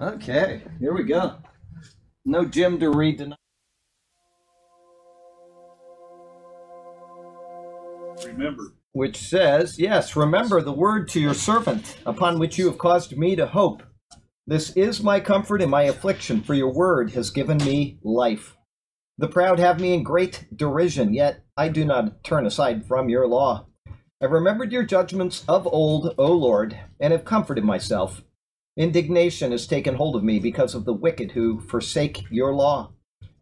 Okay, here we go. No Jim to read tonight. Remember. Which says, yes, remember the word to your servant, upon which you have caused me to hope. This is my comfort in my affliction, for your word has given me life. The proud have me in great derision, yet I do not turn aside from your law. I remembered your judgments of old, O Lord, and have comforted myself. Indignation has taken hold of me because of the wicked who forsake your law.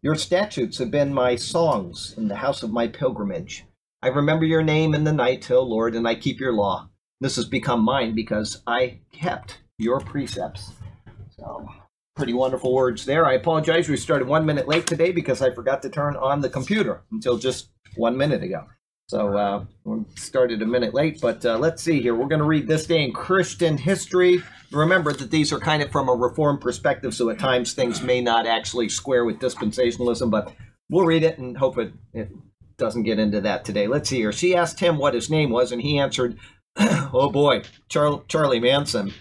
Your statutes have been my songs in the house of my pilgrimage. I remember your name in the night, O Lord, and I keep your law. This has become mine because I kept your precepts. So, pretty wonderful words there. I apologize. We started 1 minute late today because I forgot to turn on the computer until just 1 minute ago. So, we started a minute late, but let's see here. We're going to read this day in Christian history. Remember that these are kind of from a Reformed perspective, so at times things may not actually square with dispensationalism, but we'll read it and hope it doesn't get into that today. Let's see here. She asked him what his name was, and he answered, oh boy, Charlie Manson.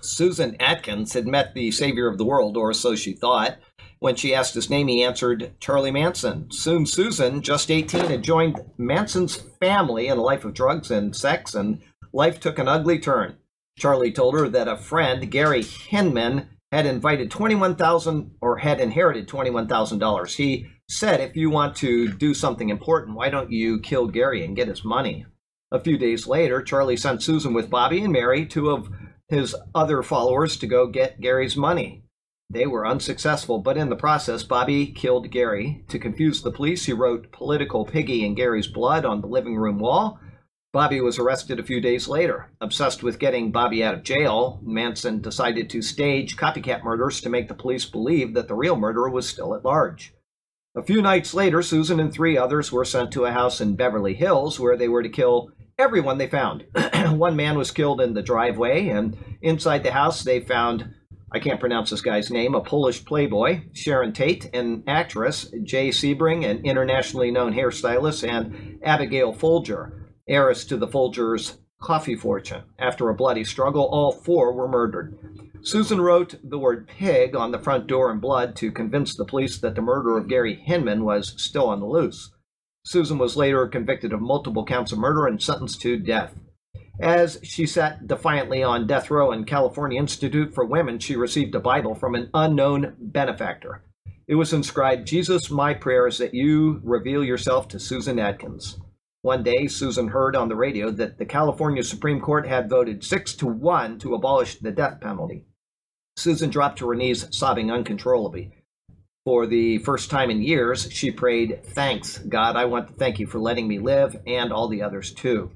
Susan Atkins had met the savior of the world, or so she thought. When she asked his name, he answered, Charlie Manson. Soon Susan, just 18, had joined Manson's family in a life of drugs and sex, and life took an ugly turn. Charlie told her that a friend, Gary Hinman, had invited $21,000 or had inherited $21,000. He said, if you want to do something important, why don't you kill Gary and get his money? A few days later, Charlie sent Susan with Bobby and Mary, two of his other followers, to go get Gary's money. They were unsuccessful, but in the process, Bobby killed Gary. To confuse the police, he wrote "Political Piggy" in Gary's blood on the living room wall. Bobby was arrested a few days later. Obsessed with getting Bobby out of jail, Manson decided to stage copycat murders to make the police believe that the real murderer was still at large. A few nights later, Susan and three others were sent to a house in Beverly Hills where they were to kill everyone they found. One man was killed in the driveway, and inside the house they found, I can't pronounce this guy's name, a Polish playboy, Sharon Tate, an actress, Jay Sebring, an internationally known hairstylist, and Abigail Folger, heiress to the Folgers' coffee fortune. After a bloody struggle, all four were murdered. Susan wrote the word pig on the front door in blood to convince the police that the murderer of Gary Hinman was still on the loose. Susan was later convicted of multiple counts of murder and sentenced to death. As she sat defiantly on death row in California Institute for Women, she received a Bible from an unknown benefactor. It was inscribed, Jesus, my prayer is that you reveal yourself to Susan Atkins. One day, Susan heard on the radio that the California Supreme Court had voted 6-1 to abolish the death penalty. Susan dropped to her knees, sobbing uncontrollably. For the first time in years, she prayed, thanks, God, I want to thank you for letting me live, and all the others, too.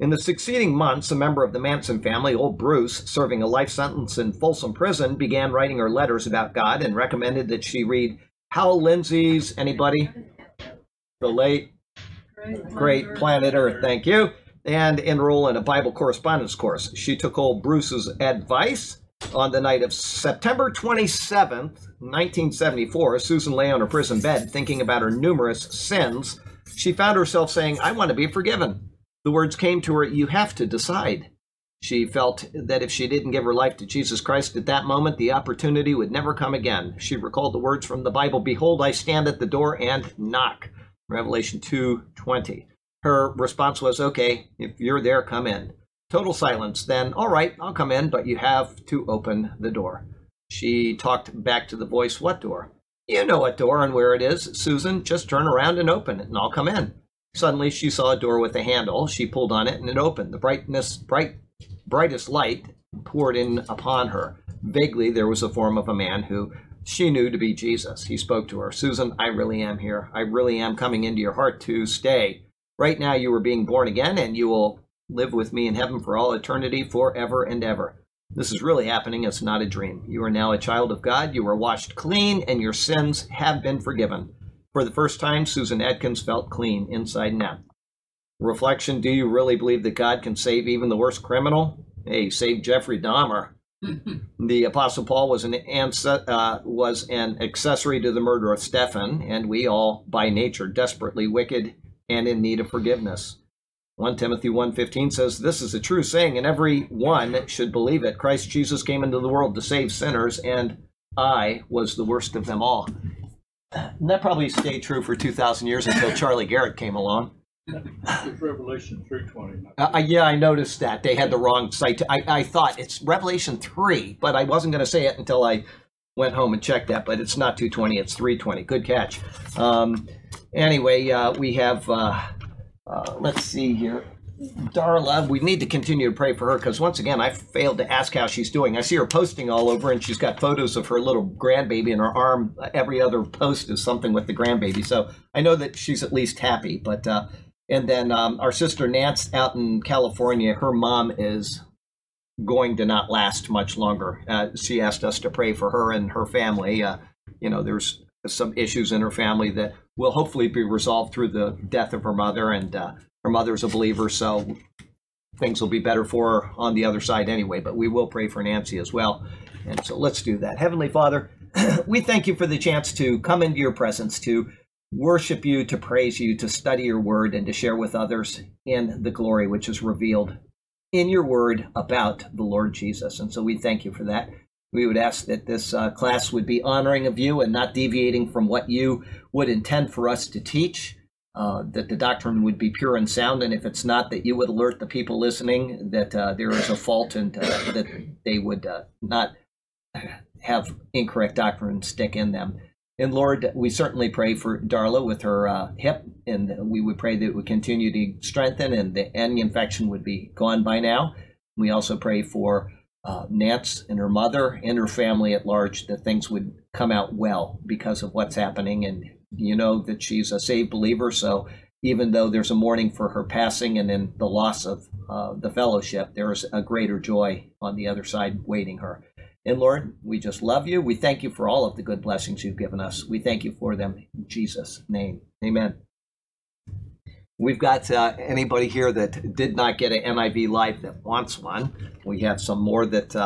In the succeeding months, a member of the Manson family, old Bruce, serving a life sentence in Folsom Prison, began writing her letters about God and recommended that she read Hal Lindsey's, anybody? The late Great Planet Earth, thank you, and enroll in a Bible correspondence course. She took old Bruce's advice. On the night of September 27th, 1974, Susan lay on her prison bed thinking about her numerous sins. She found herself saying, I want to be forgiven. The words came to her, you have to decide. She felt that if she didn't give her life to Jesus Christ at that moment, the opportunity would never come again. She recalled the words from the Bible, behold, I stand at the door and knock. Revelation 2:20. Her response was, okay, if you're there, come in. Total silence. Then, all right, I'll come in, but you have to open the door. She talked back to the voice, what door? You know what door and where it is, Susan. Just turn around and open it, and I'll come in. Suddenly, she saw a door with a handle. She pulled on it, and it opened. The brightest light poured in upon her. Vaguely, there was the form of a man who she knew to be Jesus. He spoke to her. Susan, I really am here. I really am coming into your heart to stay. Right now you are being born again, and you will live with me in heaven for all eternity, forever and ever. This is really happening. It's not a dream. You are now a child of God. You are washed clean, and your sins have been forgiven. For the first time, Susan Atkins felt clean inside and out. Reflection, do you really believe that God can save even the worst criminal? Hey, save Jeffrey Dahmer. The Apostle Paul was an accessory to the murder of Stephen, and we all, by nature, desperately wicked and in need of forgiveness. 1 Timothy 1:15 says, "This is a true saying, and every one should believe it. Christ Jesus came into the world to save sinners, and I was the worst of them all." And that probably stayed true for 2,000 years until Charlie Garrett came along. It's Revelation 3:20. Yeah, I noticed that. They had the wrong site. I thought it's Revelation 3, but I wasn't going to say it until I went home and checked that, but it's not 2:20, it's 3:20. Good catch. Anyway, we have... let's see here. Darla, we need to continue to pray for her, because once again, I failed to ask how she's doing. I see her posting all over, and she's got photos of her little grandbaby in her arm. Every other post is something with the grandbaby. So I know that she's at least happy. But and then our sister Nance out in California, her mom is going to not last much longer. She asked us to pray for her and her family. You know, there's some issues in her family that will hopefully be resolved through the death of her mother, and her mother's a believer, so things will be better for her on the other side anyway, but we will pray for Nancy as well. And so let's do that. Heavenly Father, we thank you for the chance to come into your presence, to worship you, to praise you, to study your word, and to share with others in the glory which is revealed in your word about the Lord Jesus. And so we thank you for that. We would ask that this class would be honoring of you and not deviating from what you would intend for us to teach, that the doctrine would be pure and sound, and if it's not, that you would alert the people listening that there is a fault, and that they would not have incorrect doctrine stick in them. And Lord, we certainly pray for Darla with her hip, and we would pray that it would continue to strengthen and that any infection would be gone by now. We also pray for Nance and her mother and her family at large, that things would come out well because of what's happening. And you know that she's a saved believer, so even though there's a mourning for her passing and then the loss of the fellowship, there is a greater joy on the other side waiting her. And Lord, we just love you. We thank you for all of the good blessings you've given us. We thank you for them in Jesus' name. Amen. We've got anybody here that did not get an NIV Live that wants one. We have some more that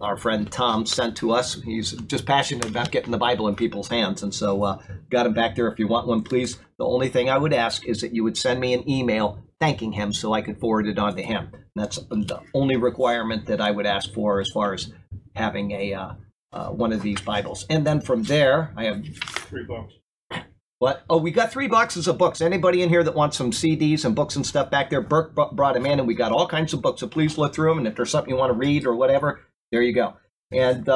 our friend Tom sent to us. He's just passionate about getting the Bible in people's hands, and so got them back there. If you want one, please. The only thing I would ask is that you would send me an email thanking him so I could forward it on to him. And that's the only requirement that I would ask for as far as having a one of these Bibles. And then from there, I have 3 boxes. What? Oh, we got 3 boxes of books. Anybody in here that wants some CDs and books and stuff back there? Burke brought them in, and we got all kinds of books, so please look through them, and if there's something you want to read or whatever, there you go. And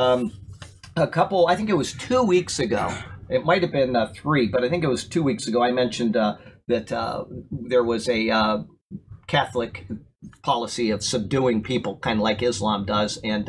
a couple, I think it was 2 weeks ago, it might have been 3, but I think it was 2 weeks ago, I mentioned that there was a Catholic policy of subduing people, kind of like Islam does, and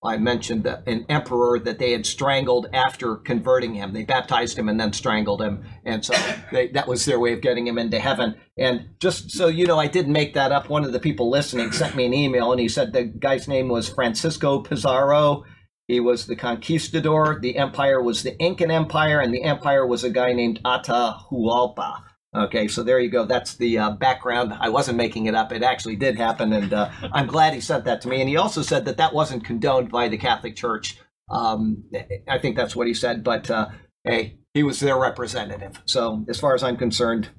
I mentioned an emperor that they had strangled after converting him. They baptized him and then strangled him. And so that was their way of getting him into heaven. And just so you know, I didn't make that up. One of the people listening sent me an email, and he said the guy's name was Francisco Pizarro. He was the conquistador. The empire was the Incan Empire, and the empire was a guy named Atahualpa. Okay, so there you go. That's the background. I wasn't making it up. It actually did happen, and I'm glad he sent that to me. And he also said that that wasn't condoned by the Catholic Church. I think that's what he said, but hey, he was their representative. So as far as I'm concerned,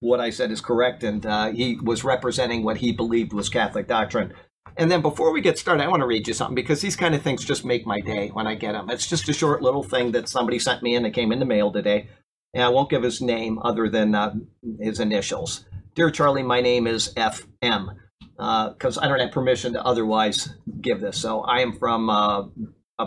what I said is correct, and he was representing what he believed was Catholic doctrine. And then before we get started, I want to read you something, because these kind of things just make my day when I get them. It's just a short little thing that somebody sent me, and it came in the mail today. And I won't give his name other than his initials. Dear Charlie, my name is FM, because I don't have permission to otherwise give this. So I am from a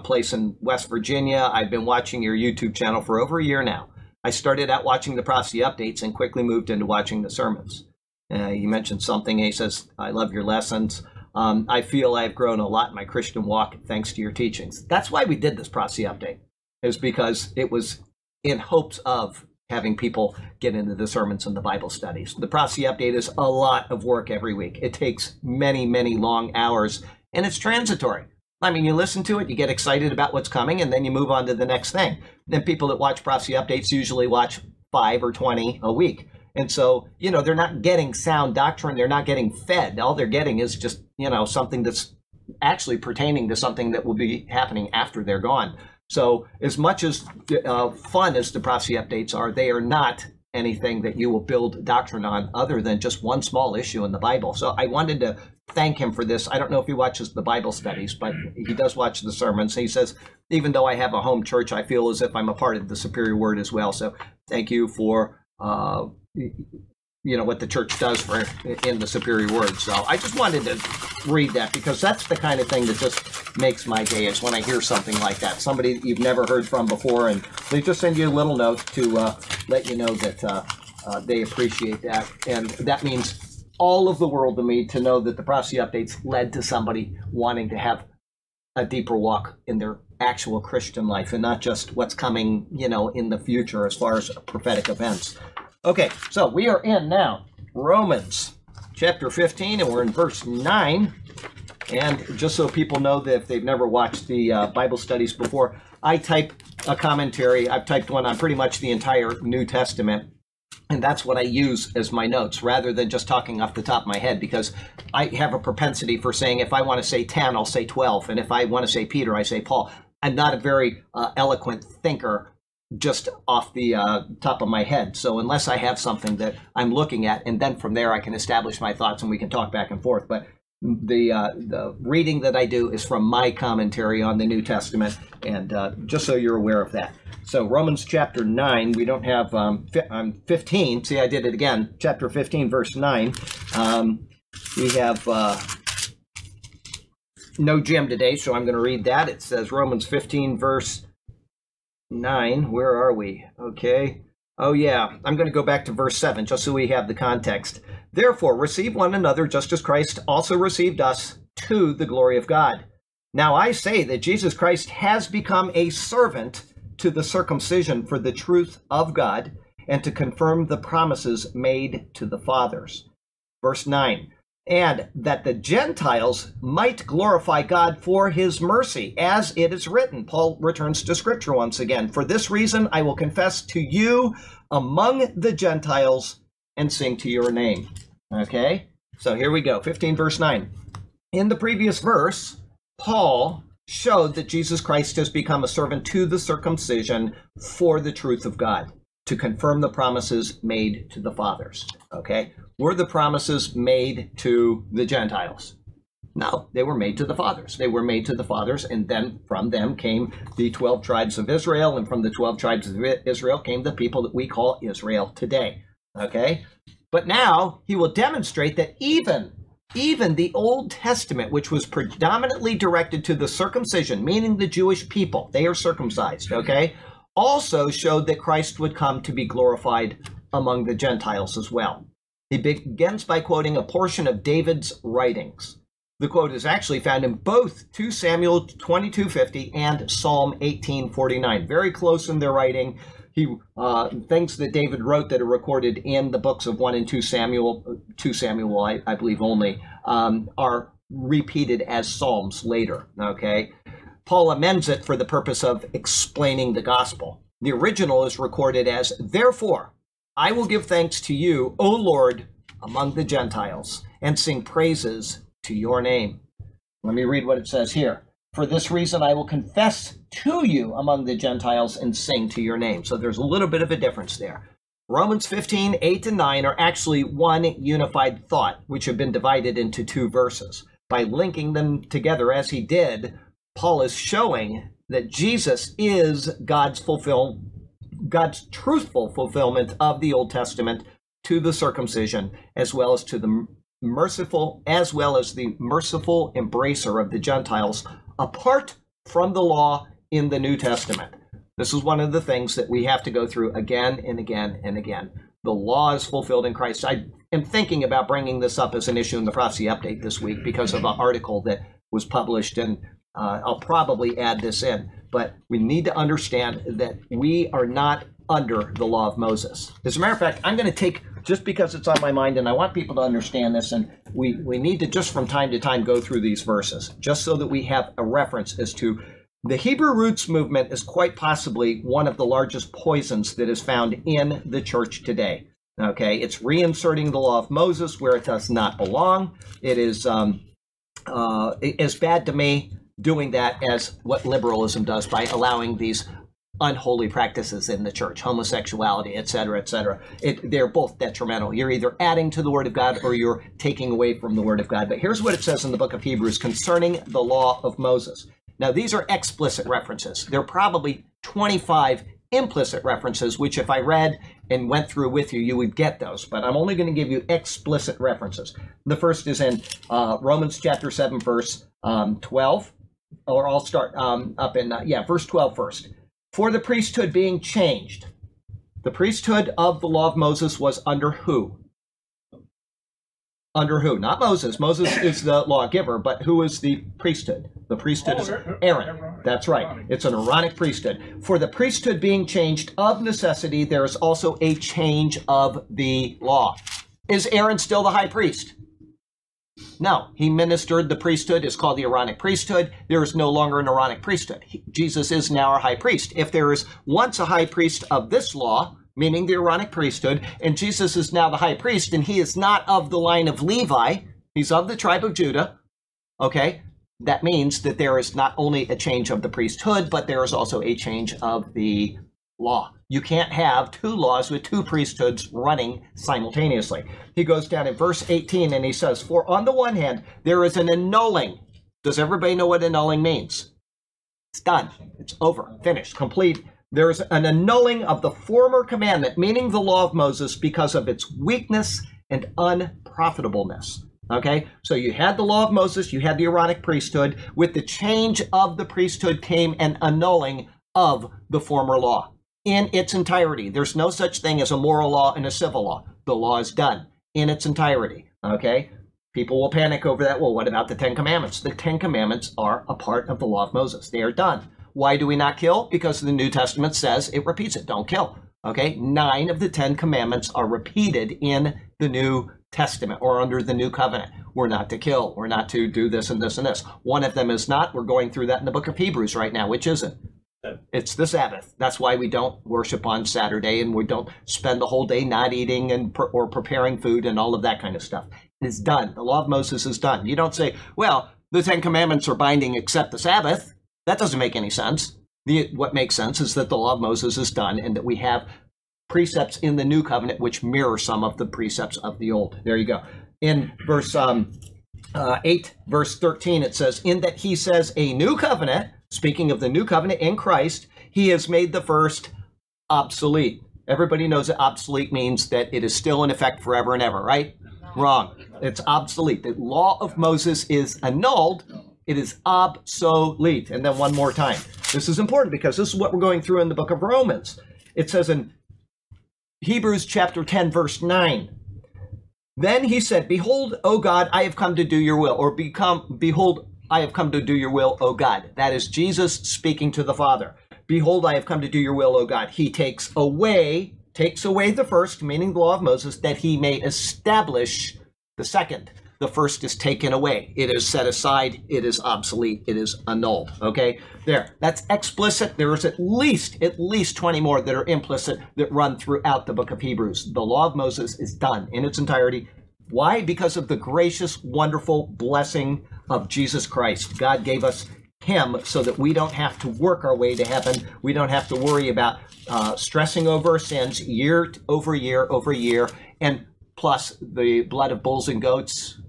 place in West Virginia. I've been watching your YouTube channel for over a year now. I started out watching the prophecy updates and quickly moved into watching the sermons. He mentioned something. He says, I love your lessons. I feel I've grown a lot in my Christian walk thanks to your teachings. That's why we did this prophecy update, is because it was in hopes of having people get into the sermons and the Bible studies. The prophecy update is a lot of work every week. It takes many, many long hours, and it's transitory. I mean, you listen to it, you get excited about what's coming, and then you move on to the next thing. Then people that watch prophecy updates usually watch 5 or 20 a week. And so, you know, they're not getting sound doctrine. They're not getting fed. All they're getting is just, you know, something that's actually pertaining to something that will be happening after they're gone. So as much as fun as the prophecy updates are, they are not anything that you will build doctrine on other than just one small issue in the Bible. So I wanted to thank him for this. I don't know if he watches the Bible studies, but he does watch the sermons. He says, even though I have a home church, I feel as if I'm a part of the Superior Word as well. So thank you for, you know, what the church does for in the Superior Word. So I just wanted to read that because that's the kind of thing that just makes my day, is when I hear something like that. Somebody you've never heard from before, and they just send you a little note to let you know that they appreciate that. And that means all of the world to me, to know that the Prophecy Updates led to somebody wanting to have a deeper walk in their actual Christian life and not just what's coming, you know, in the future as far as prophetic events. Okay, so we are in now Romans chapter 15, and we're in verse 9. And just so people know that if they've never watched the Bible studies before, I type a commentary. I've typed one on pretty much the entire New Testament, and that's what I use as my notes rather than just talking off the top of my head, because I have a propensity for saying, if I want to say 10, I'll say 12. And if I want to say Peter, I say Paul. I'm not a very eloquent thinker just off the top of my head. So unless I have something that I'm looking at, and then from there I can establish my thoughts and we can talk back and forth. But the reading that I do is from my commentary on the New Testament, and just so you're aware of that. So Romans chapter 9, we don't have 15. See, I did it again. Chapter 15, verse 9. We have no Jim today, so I'm going to read that. It says Romans 15, verse 9. Where are we? Okay. Oh, yeah. I'm going to go back to verse 7 just so we have the context. Therefore, receive one another just as Christ also received us, to the glory of God. Now I say that Jesus Christ has become a servant to the circumcision for the truth of God, and to confirm the promises made to the fathers. Verse 9. And that the Gentiles might glorify God for his mercy, as it is written. Paul returns to Scripture once again. For this reason, I will confess to you among the Gentiles and sing to your name. Okay, so here we go. 15 verse 9. In the previous verse, Paul showed that Jesus Christ has become a servant to the circumcision for the truth of God, to confirm the promises made to the fathers. Okay, were the promises made to the Gentiles? No, they were made to the fathers. They were made to the fathers, and then from them came the 12 tribes of Israel, and from the 12 tribes of Israel came the people that we call Israel today. Okay, but now he will demonstrate that even the Old Testament, which was predominantly directed to the circumcision, meaning the Jewish people, they are circumcised, okay, also showed that Christ would come to be glorified among the Gentiles as well. He begins by quoting a portion of David's writings. The quote is actually found in both 2 Samuel 22:50 and Psalm 18:49. Very close in their writing. He things that David wrote that are recorded in the books of 1 and 2 Samuel, I believe only, are repeated as Psalms later, okay? Paul amends it for the purpose of explaining the gospel. The original is recorded as, therefore, I will give thanks to you, O Lord, among the Gentiles, and sing praises to your name. Let me read what it says here. For this reason, I will confess to you among the Gentiles and sing to your name. So there's a little bit of a difference there. Romans 15, 8 and 9 are actually one unified thought, which have been divided into two verses. By linking them together as he did, Paul is showing that Jesus is God's truthful fulfillment of the Old Testament to the circumcision, as well as to the merciful, embracer of the Gentiles, apart from the law in the New Testament. This is one of the things that we have to go through again and again and again. The law is fulfilled in Christ. I am thinking about bringing this up as an issue in the Prophecy Update this week because of an article that was published, and I'll probably add this in, but we need to understand that we are not under the law of Moses. As a matter of fact, I'm going to take, just because it's on my mind, and I want people to understand this, and we need to just from time to time go through these verses, just so that we have a reference as to the Hebrew Roots movement is quite possibly one of the largest poisons that is found in the church today. Okay, it's reinserting the law of Moses where it does not belong. It is as bad to me doing that as what liberalism does by allowing these unholy practices in the church, homosexuality, etc., etc. They're both detrimental. You're either adding to the Word of God or you're taking away from the Word of God. But here's what it says in the book of Hebrews concerning the law of Moses. Now, these are explicit references. There are probably 25 implicit references, which if I read and went through with you, you would get those. But I'm only going to give you explicit references. The first is in Romans chapter 7, verse 12. Or I'll start up in, verse 12 first. For the priesthood being changed, the priesthood of the law of Moses was under who? Under who? Not Moses. Moses is the lawgiver, but who is the priesthood? The priesthood is Aaron. That's right. It's an Aaronic priesthood. For the priesthood being changed of necessity, there is also a change of the law. Is Aaron still the high priest? No, he ministered the priesthood. It's called the Aaronic priesthood. There is no longer an Aaronic priesthood. Jesus is now our high priest. If there is once a high priest of this law, meaning the Aaronic priesthood, and Jesus is now the high priest, and he is not of the line of Levi, he's of the tribe of Judah, okay? That means that there is not only a change of the priesthood, but there is also a change of the law. You can't have two laws with two priesthoods running simultaneously. He goes down in verse 18 and he says, for on the one hand, there is an annulling. Does everybody know what annulling means? It's done. It's over. Finished. Complete. There is an annulling of the former commandment, meaning the law of Moses, because of its weakness and unprofitableness. Okay, so you had the law of Moses, you had the Aaronic priesthood. With the change of the priesthood came an annulling of the former law in its entirety. There's no such thing as a moral law and a civil law. The law is done in its entirety, okay? People will panic over that. Well, what about the Ten Commandments? The Ten Commandments are a part of the law of Moses. They are done. Why do we not kill? Because the New Testament says, it repeats it, don't kill, okay? 9 of the 10 commandments are repeated in the New Testament or under the New Covenant. We're not to kill. We're not to do this and this and this. One of them is not. We're going through that in the book of Hebrews right now, which isn't. It's the Sabbath. That's why we don't worship on Saturday and we don't spend the whole day not eating and or preparing food and all of that kind of stuff. It's done. The law of Moses is done. You don't say, well, the Ten Commandments are binding except the Sabbath. That doesn't make any sense. What makes sense is that the law of Moses is done and that we have precepts in the New Covenant which mirror some of the precepts of the Old. There you go. In verse 8, verse 13, it says, in that he says a new covenant, speaking of the new covenant in Christ, he has made the first obsolete. Everybody knows that obsolete means that it is still in effect forever and ever, right? Wrong. It's obsolete. The law of Moses is annulled. It is obsolete. And then one more time. This is important because this is what we're going through in the book of Romans. It says in Hebrews chapter 10, verse 9, then he said, behold, O God, I have come to do your will, or behold, I have come to do your will, O God. That is Jesus speaking to the Father. Behold, I have come to do your will, O God. He takes away the first, meaning the law of Moses, that he may establish the second. The first is taken away. It is set aside. It is obsolete. It is annulled. Okay, there. That's explicit. There is at least 20 more that are implicit that run throughout the book of Hebrews. The law of Moses is done in its entirety. Why? Because of the gracious, wonderful blessing of Jesus Christ. God gave us him so that we don't have to work our way to heaven. We don't have to worry about stressing over our sins year over year over year. And plus, the blood of bulls and goats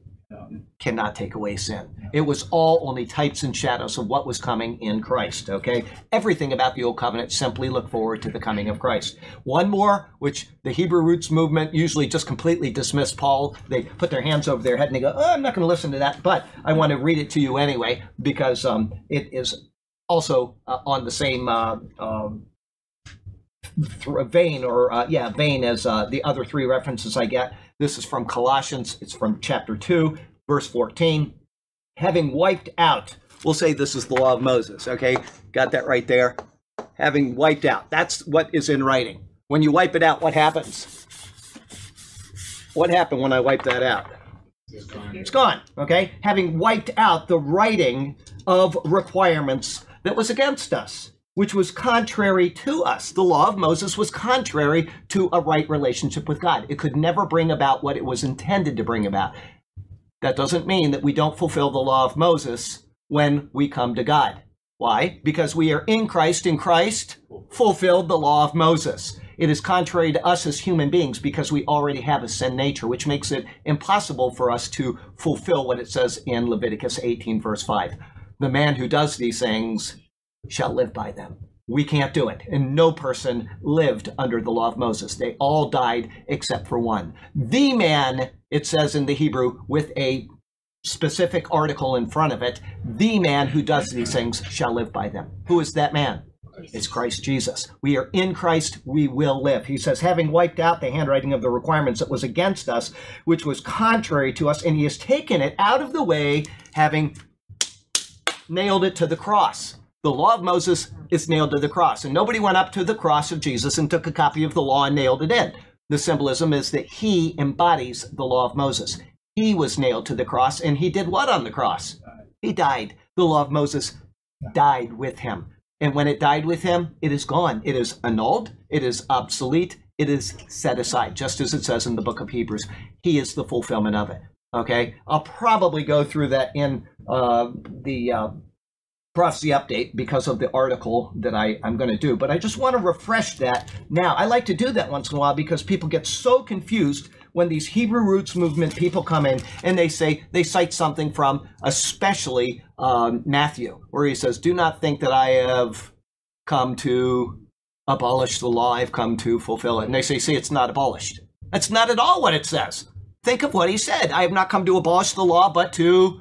cannot take away sin. It was all only types and shadows of what was coming in Christ, okay? Everything about the Old Covenant simply looked forward to the coming of Christ. One more, which the Hebrew Roots movement usually just completely dismissed Paul. They put their hands over their head and they go, oh, I'm not going to listen to that, but I want to read it to you anyway because it is also on the same vein as the other three references I get. This is from Colossians. It's from chapter 2, verse 14. Having wiped out, we'll say this is the law of Moses, okay? Got that right there. Having wiped out. That's what is in writing. When you wipe it out, what happens? What happened when I wiped that out? It's gone, okay? Having wiped out the writing of requirements that was against us, which was contrary to us. The law of Moses was contrary to a right relationship with God. It could never bring about what it was intended to bring about. That doesn't mean that we don't fulfill the law of Moses when we come to God. Why? Because we are in Christ, and Christ fulfilled the law of Moses. It is contrary to us as human beings because we already have a sin nature, which makes it impossible for us to fulfill what it says in Leviticus 18, verse 5. The man who does these things shall live by them. We can't do it. And no person lived under the law of Moses. They all died except for one. The man, it says in the Hebrew, with a specific article in front of it, the man who does these things shall live by them. Who is that man? It's Christ Jesus. We are in Christ, we will live. He says, having wiped out the handwriting of the requirements that was against us, which was contrary to us, and he has taken it out of the way, having nailed it to the cross. The law of Moses is nailed to the cross, and nobody went up to the cross of Jesus and took a copy of the law and nailed it in. The symbolism is that he embodies the law of Moses. He was nailed to the cross, and he did what on the cross? He died. The law of Moses died with him. And when it died with him, it is gone. It is annulled. It is obsolete. It is set aside, just as it says in the book of Hebrews. He is the fulfillment of it. Okay? I'll probably go through that in the prophecy update because of the article that I'm going to do. But I just want to refresh that now. I like to do that once in a while because people get so confused when these Hebrew roots movement people come in and they say, they cite something from especially Matthew, where he says, do not think that I have come to abolish the law, I've come to fulfill it. And they say, see, it's not abolished. That's not at all what it says. Think of what he said. I have not come to abolish the law, but to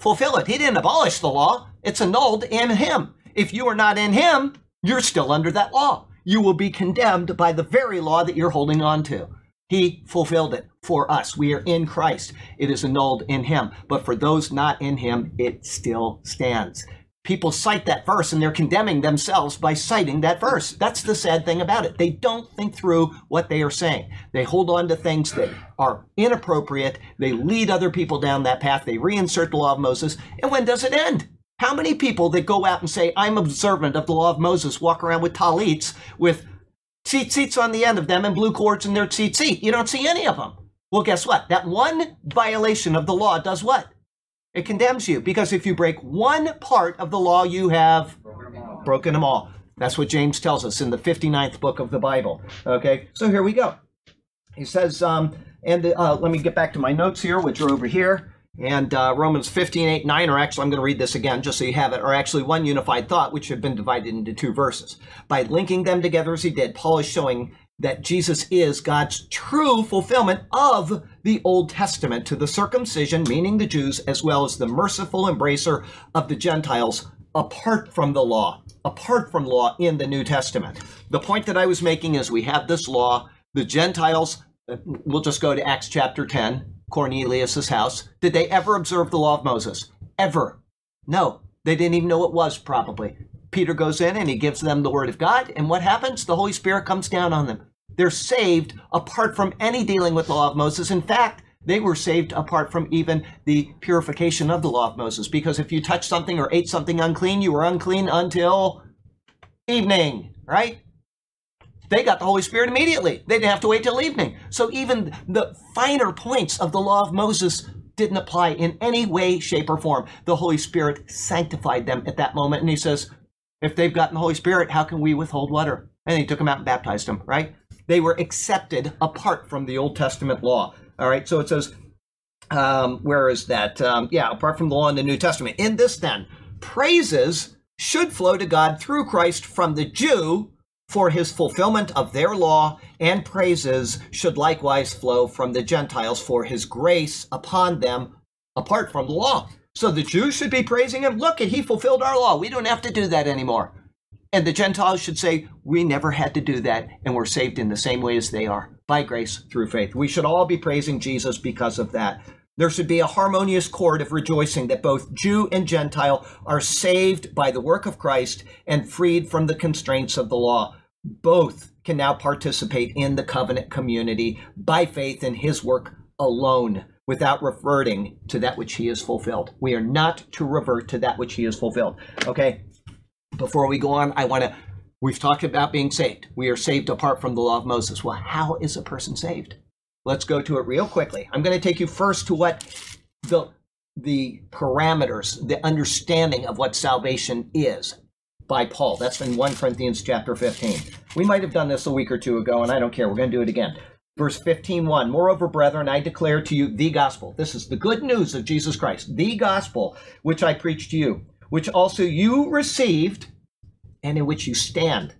fulfill it. He didn't abolish the law. It's annulled in him. If you are not in him, you're still under that law. You will be condemned by the very law that you're holding on to. He fulfilled it for us. We are in Christ. It is annulled in him. But for those not in him, it still stands. People cite that verse and they're condemning themselves by citing that verse. That's the sad thing about it. They don't think through what they are saying. They hold on to things that are inappropriate. They lead other people down that path. They reinsert the law of Moses. And when does it end? How many people that go out and say, I'm observant of the law of Moses, walk around with tallits, with tzitzits on the end of them and blue cords in their tzitzit? You don't see any of them. Well, guess what? That one violation of the law does what? It condemns you, because if you break one part of the law, you have broken them all. That's what James tells us in the 59th book of the Bible. Okay, so here we go. He says, let me get back to my notes here, which are over here. And Romans 15, 8, 9, or actually, I'm going to read this again just so you have it, are actually one unified thought, which had been divided into two verses. By linking them together as he did, Paul is showing that Jesus is God's true fulfillment of the Old Testament to the circumcision, meaning the Jews, as well as the merciful embracer of the Gentiles, apart from law in the New Testament. The point that I was making is we have this law, the Gentiles, we'll just go to Acts chapter 10, Cornelius's house. Did they ever observe the law of Moses? Ever? No, they didn't even know it was probably. Peter goes in and he gives them the word of God, and what happens? The Holy Spirit comes down on them. They're saved apart from any dealing with the law of Moses. In fact, they were saved apart from even the purification of the law of Moses, because if you touched something or ate something unclean, you were unclean until evening, right? They got the Holy Spirit immediately. They didn't have to wait till evening. So even the finer points of the law of Moses didn't apply in any way, shape, or form. The Holy Spirit sanctified them at that moment. And he says, if they've gotten the Holy Spirit, how can we withhold water? And he took them out and baptized them, right? They were accepted apart from the Old Testament law. All right, so it says, where is that? Apart from the law in the New Testament. In this then, praises should flow to God through Christ from the Jew, for his fulfillment of their law, and praises should likewise flow from the Gentiles for his grace upon them apart from the law. So the Jews should be praising him. Look, he fulfilled our law. We don't have to do that anymore. And the Gentiles should say, we never had to do that, and we're saved in the same way as they are, by grace through faith. We should all be praising Jesus because of that. There should be a harmonious chord of rejoicing that both Jew and Gentile are saved by the work of Christ and freed from the constraints of the law. Both can now participate in the covenant community by faith in his work alone, without reverting to that which he has fulfilled. We are not to revert to that which he has fulfilled. Okay, before we go on, we've talked about being saved. We are saved apart from the law of Moses. Well, how is a person saved? Let's go to it real quickly. I'm going to take you first to what the the parameters, the understanding of what salvation is by Paul. That's in 1 Corinthians chapter 15. We might have done this a week or two ago, and I don't care. We're going to do it again. Verse 15:1, moreover, brethren, I declare to you the gospel. This is the good news of Jesus Christ, the gospel, which I preached to you, which also you received and in which you stand.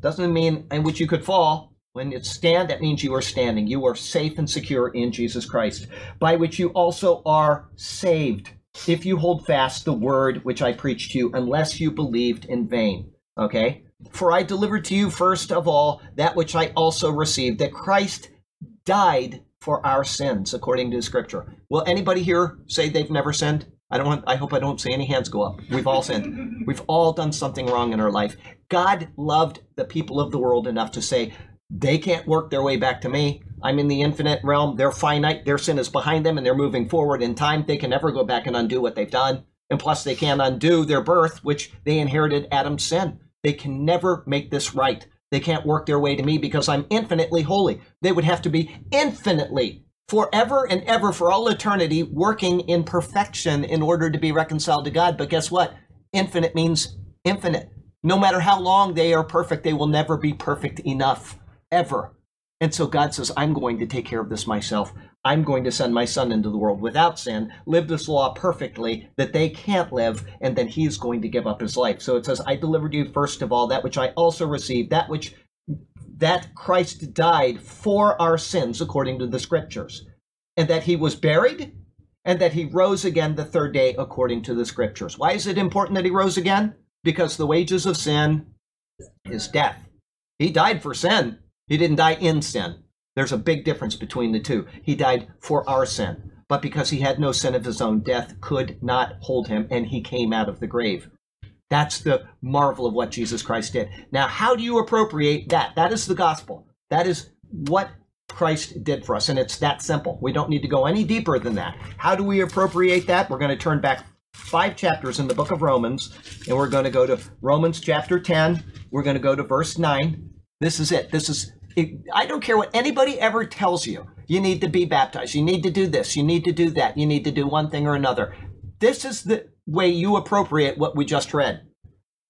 Doesn't mean in which you could fall. When it's stand, that means you are standing. You are safe and secure in Jesus Christ, by which you also are saved, if you hold fast the word which I preached to you, unless you believed in vain. Okay? For I delivered to you first of all that which I also received, that Christ died for our sins, according to Scripture. Will anybody here say they've never sinned? I hope I don't see any hands go up. We've all sinned. We've all done something wrong in our life. God loved the people of the world enough to say, they can't work their way back to me. I'm in the infinite realm. They're finite. Their sin is behind them, and they're moving forward in time. They can never go back and undo what they've done. And plus, they can't undo their birth, which they inherited Adam's sin. They can never make this right. They can't work their way to me because I'm infinitely holy. They would have to be infinitely, forever and ever, for all eternity, working in perfection in order to be reconciled to God. But guess what? Infinite means infinite. No matter how long they are perfect, they will never be perfect enough, ever. And so God says, I'm going to take care of this myself. I'm going to send my son into the world without sin, live this law perfectly that they can't live, and then he's going to give up his life. So it says, I delivered you first of all that which I also received, that Christ died for our sins according to the Scriptures, and that he was buried, and that he rose again the third day according to the Scriptures. Why is it important that he rose again? Because the wages of sin is death. He died for sin. He didn't die in sin. There's a big difference between the two. He died for our sin, but because he had no sin of his own, death could not hold him, and he came out of the grave. That's the marvel of what Jesus Christ did. Now, how do you appropriate that? That is the gospel. That is what Christ did for us, and it's that simple. We don't need to go any deeper than that. How do we appropriate that? We're going to turn back 5 chapters in the book of Romans, and we're going to go to Romans chapter 10. We're going to go to verse 9. This is it. This is... I don't care what anybody ever tells you. You need to be baptized. You need to do this. You need to do that. You need to do one thing or another. This is the way you appropriate what we just read.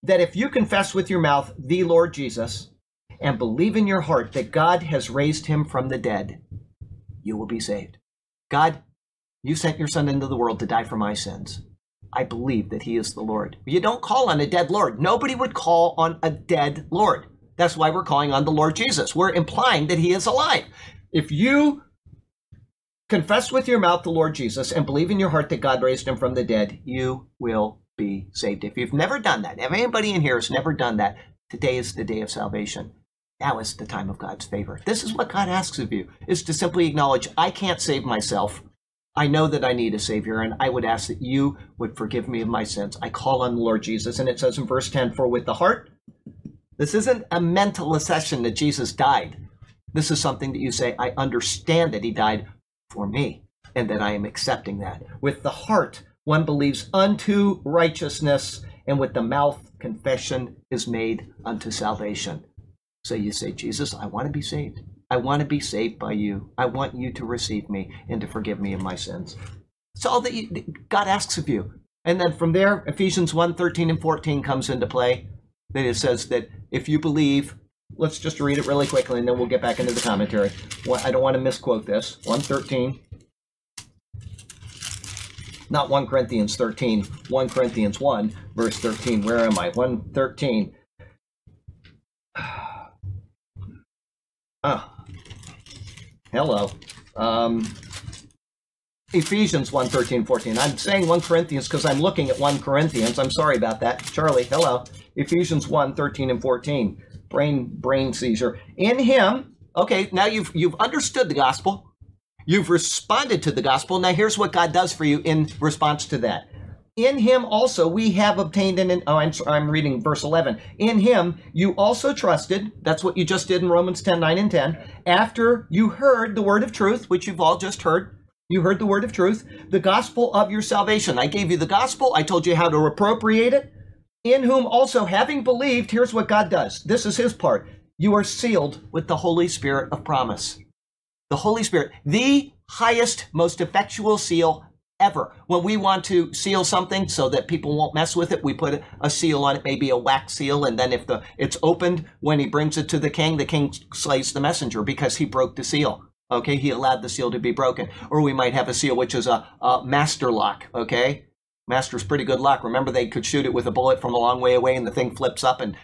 That if you confess with your mouth the Lord Jesus and believe in your heart that God has raised him from the dead, you will be saved. God, you sent your son into the world to die for my sins. I believe that he is the Lord. You don't call on a dead Lord. Nobody would call on a dead Lord. That's why we're calling on the Lord Jesus. We're implying that he is alive. If you confess with your mouth the Lord Jesus and believe in your heart that God raised him from the dead, you will be saved. If you've never done that, if anybody in here has never done that, today is the day of salvation. Now is the time of God's favor. This is what God asks of you, is to simply acknowledge, I can't save myself. I know that I need a Savior, and I would ask that you would forgive me of my sins. I call on the Lord Jesus. And it says in verse 10, for with the heart, this isn't a mental accession that Jesus died. This is something that you say, I understand that he died for me and that I am accepting that. With the heart, one believes unto righteousness, and with the mouth, confession is made unto salvation. So you say, Jesus, I want to be saved. I want to be saved by you. I want you to receive me and to forgive me of my sins. It's all that God asks of you. And then from there, Ephesians 1:13 and 14 comes into play. Then it says that if you believe, let's just read it really quickly, and then we'll get back into the commentary. I don't want to misquote this. 1:13, not 1 Corinthians 13, 1 Corinthians 1, verse 13. Where am I? 1:13. Oh, hello. Ephesians 1:13, 14. I'm saying 1 Corinthians because I'm looking at 1 Corinthians. I'm sorry about that. Charlie, hello. Ephesians 1:13 and 14. Brain seizure. In him, okay, now you've understood the gospel. You've responded to the gospel. Now here's what God does for you in response to that. In him also we have obtained I'm reading verse 11. In him you also trusted, that's what you just did in Romans 10:9 and 10, after you heard the word of truth, which you've all just heard. You heard the word of truth, the gospel of your salvation. I gave you the gospel. I told you how to appropriate it. In whom also, having believed, here's what God does. This is his part. You are sealed with the Holy Spirit of promise. The Holy Spirit, the highest, most effectual seal ever. When we want to seal something so that people won't mess with it, we put a seal on it, maybe a wax seal, and then if it's opened, when he brings it to the king slays the messenger because he broke the seal. Okay, he allowed the seal to be broken. Or we might have a seal which is a master lock, okay? Master's pretty good lock. Remember, they could shoot it with a bullet from a long way away and the thing flips up and,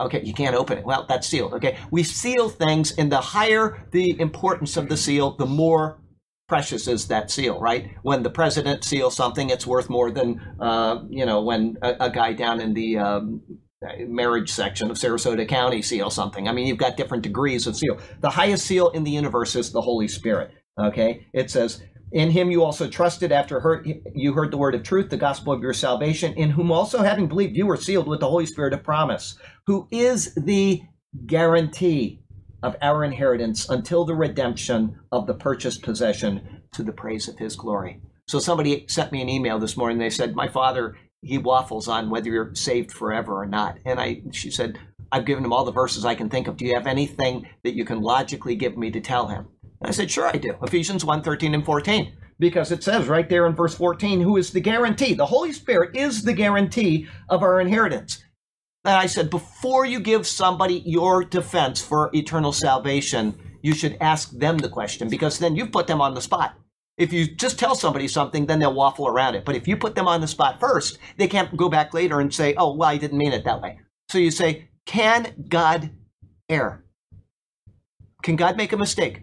okay, you can't open it. Well, that's sealed, okay? We seal things, and the higher the importance of the seal, the more precious is that seal, right? When the president seals something, it's worth more than, when a guy down in the marriage section of Sarasota County seal something. I mean, you've got different degrees of seal. The highest seal in the universe is the Holy Spirit, okay? It says, in him you also trusted after you heard the word of truth, the gospel of your salvation, in whom also having believed you were sealed with the Holy Spirit of promise, who is the guarantee of our inheritance until the redemption of the purchased possession to the praise of his glory. So somebody sent me an email this morning. They said, my father, he waffles on whether you're saved forever or not. And she said, I've given him all the verses I can think of. Do you have anything that you can logically give me to tell him? And I said, sure I do. Ephesians 1:13 and 14. Because it says right there in verse 14, who is the guarantee? The Holy Spirit is the guarantee of our inheritance. And I said, before you give somebody your defense for eternal salvation, you should ask them the question, because then you've put them on the spot. If you just tell somebody something, then they'll waffle around it. But if you put them on the spot first, they can't go back later and say, oh, well, I didn't mean it that way. So you say, can God err? Can God make a mistake?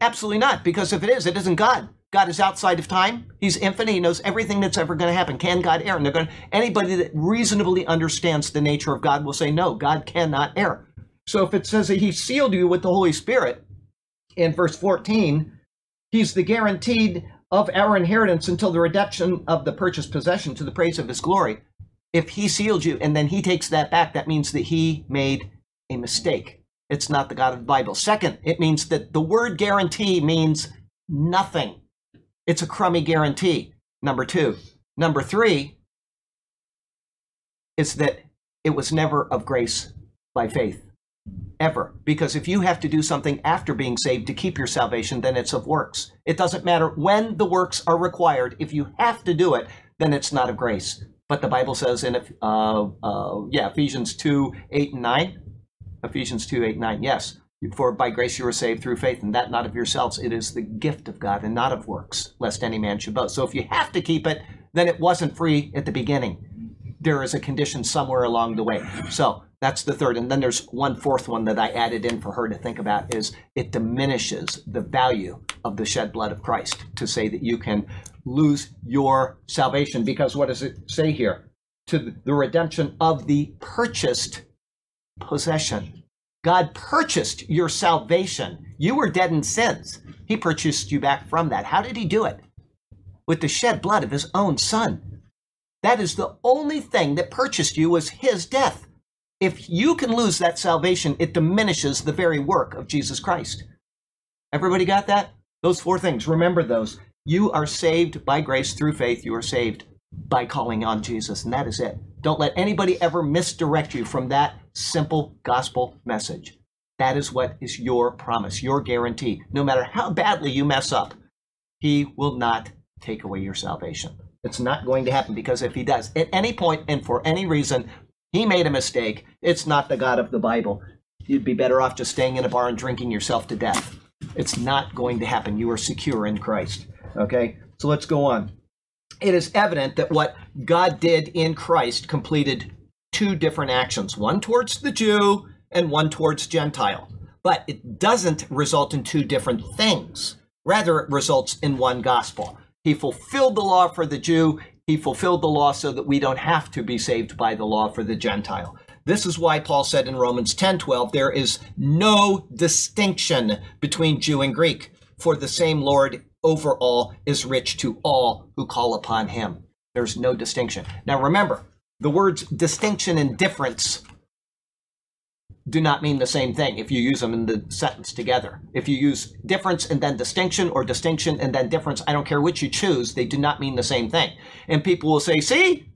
Absolutely not, because if it is, it isn't God. God is outside of time. He's infinite. He knows everything that's ever going to happen. Can God err? And anybody that reasonably understands the nature of God will say, no, God cannot err. So if it says that he sealed you with the Holy Spirit in verse 14, he's the guaranteed of our inheritance until the redemption of the purchased possession to the praise of his glory. If he sealed you and then he takes that back, that means that he made a mistake. It's not the God of the Bible. Second, it means that the word guarantee means nothing. It's a crummy guarantee, number two. Number three is that it was never of grace by faith, ever. Because if you have to do something after being saved to keep your salvation, then it's of works. It doesn't matter when the works are required. If you have to do it, then it's not of grace. But the Bible says in Ephesians 2:8 and 9, yes, for by grace you were saved through faith, and that not of yourselves. It is the gift of God and not of works, lest any man should boast. So if you have to keep it, then it wasn't free at the beginning. There is a condition somewhere along the way. So that's the third. And then there's one fourth one that I added in for her to think about, is it diminishes the value of the shed blood of Christ to say that you can lose your salvation. Because what does it say here? To the redemption of the purchased possession. God purchased your salvation. You were dead in sins. He purchased you back from that. How did he do it? With the shed blood of his own son. That is the only thing that purchased you, was his death. If you can lose that salvation, it diminishes the very work of Jesus Christ. Everybody got that? Those four things. Remember those. You are saved by grace through faith. You are saved by calling on Jesus, and that is it. Don't let anybody ever misdirect you from that simple gospel message. That is what is your promise, your guarantee. No matter how badly you mess up, he will not take away your salvation. It's not going to happen, because if he does, at any point and for any reason, he made a mistake. It's not the God of the Bible. You'd be better off just staying in a bar and drinking yourself to death. It's not going to happen. You are secure in Christ. Okay, so let's go on. It is evident that what God did in Christ completed two different actions, one towards the Jew and one towards Gentile. But it doesn't result in two different things. Rather, it results in one gospel. He fulfilled the law for the Jew. He fulfilled the law so that we don't have to be saved by the law for the Gentile. This is why Paul said in Romans 10:12, there is no distinction between Jew and Greek, for the same Lord over all is rich to all who call upon him. There's no distinction. Now remember, the words distinction and difference do not mean the same thing if you use them in the sentence together. If you use difference and then distinction, or distinction and then difference, I don't care which you choose, they do not mean the same thing. And people will say, see,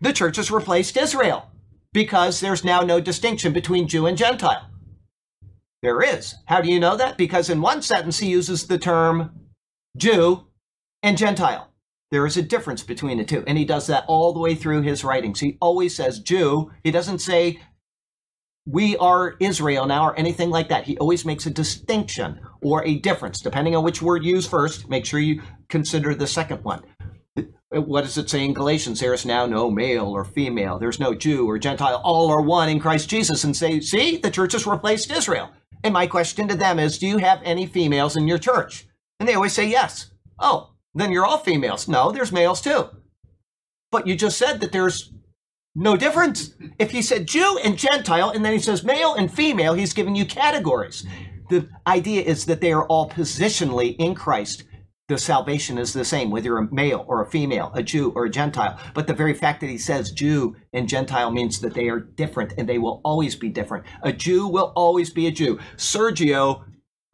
the church has replaced Israel because there's now no distinction between Jew and Gentile. There is. How do you know that? Because in one sentence he uses the term Jew and Gentile. There is a difference between the two. And he does that all the way through his writings. He always says Jew. He doesn't say we are Israel now or anything like that. He always makes a distinction or a difference. Depending on which word you use first, make sure you consider the second one. What does it say in Galatians? There is now no male or female. There's no Jew or Gentile. All are one in Christ Jesus. And say, see, the church has replaced Israel. And my question to them is, do you have any females in your church? And they always say yes. Oh. Then you're all females. No, there's males too. But you just said that there's no difference. If he said Jew and Gentile, and then he says male and female, he's giving you categories. The idea is that they are all positionally in Christ. The salvation is the same, whether you're a male or a female, a Jew or a Gentile. But the very fact that he says Jew and Gentile means that they are different, and they will always be different. A Jew will always be a Jew. Sergio,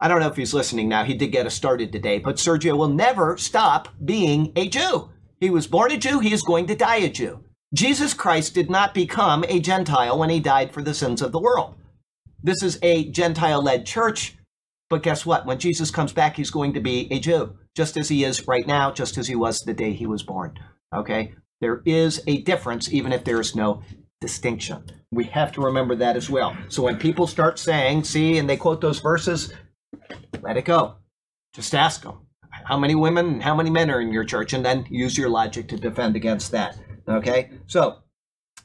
I don't know if he's listening now. He did get us started today, but Sergio will never stop being a Jew. He was born a Jew. He is going to die a Jew. Jesus Christ did not become a Gentile when he died for the sins of the world. This is a Gentile-led church, but guess what? When Jesus comes back, he's going to be a Jew, just as he is right now, just as he was the day he was born, okay? There is a difference, even if there is no distinction. We have to remember that as well. So when people start saying, see, and they quote those verses, let it go. Just ask them, how many women and how many men are in your church? And then use your logic to defend against that. Okay? So,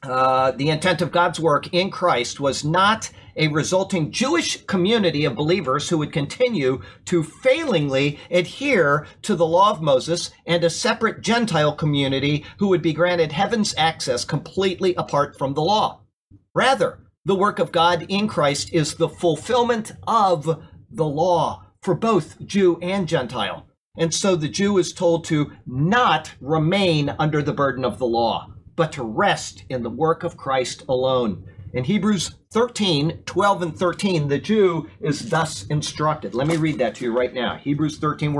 the intent of God's work in Christ was not a resulting Jewish community of believers who would continue to failingly adhere to the law of Moses, and a separate Gentile community who would be granted heaven's access completely apart from the law. Rather, the work of God in Christ is the fulfillment of the law for both Jew and Gentile. And so the Jew is told to not remain under the burden of the law, but to rest in the work of Christ alone. In Hebrews 13, 12 and 13, the Jew is thus instructed. Let me read that to you right now. Hebrews 13,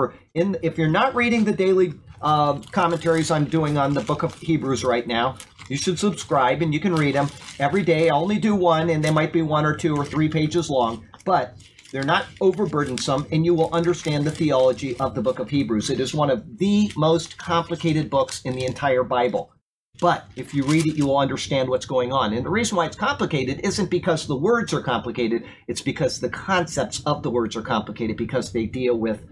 if you're not reading the daily commentaries I'm doing on the book of Hebrews right now, you should subscribe and you can read them every day. I only do one, and they might be 1 or 2 or 3 pages long, but they're not overburdensome, and you will understand the theology of the book of Hebrews. It is one of the most complicated books in the entire Bible. But if you read it, you will understand what's going on. And the reason why it's complicated isn't because the words are complicated. It's because the concepts of the words are complicated, because they deal with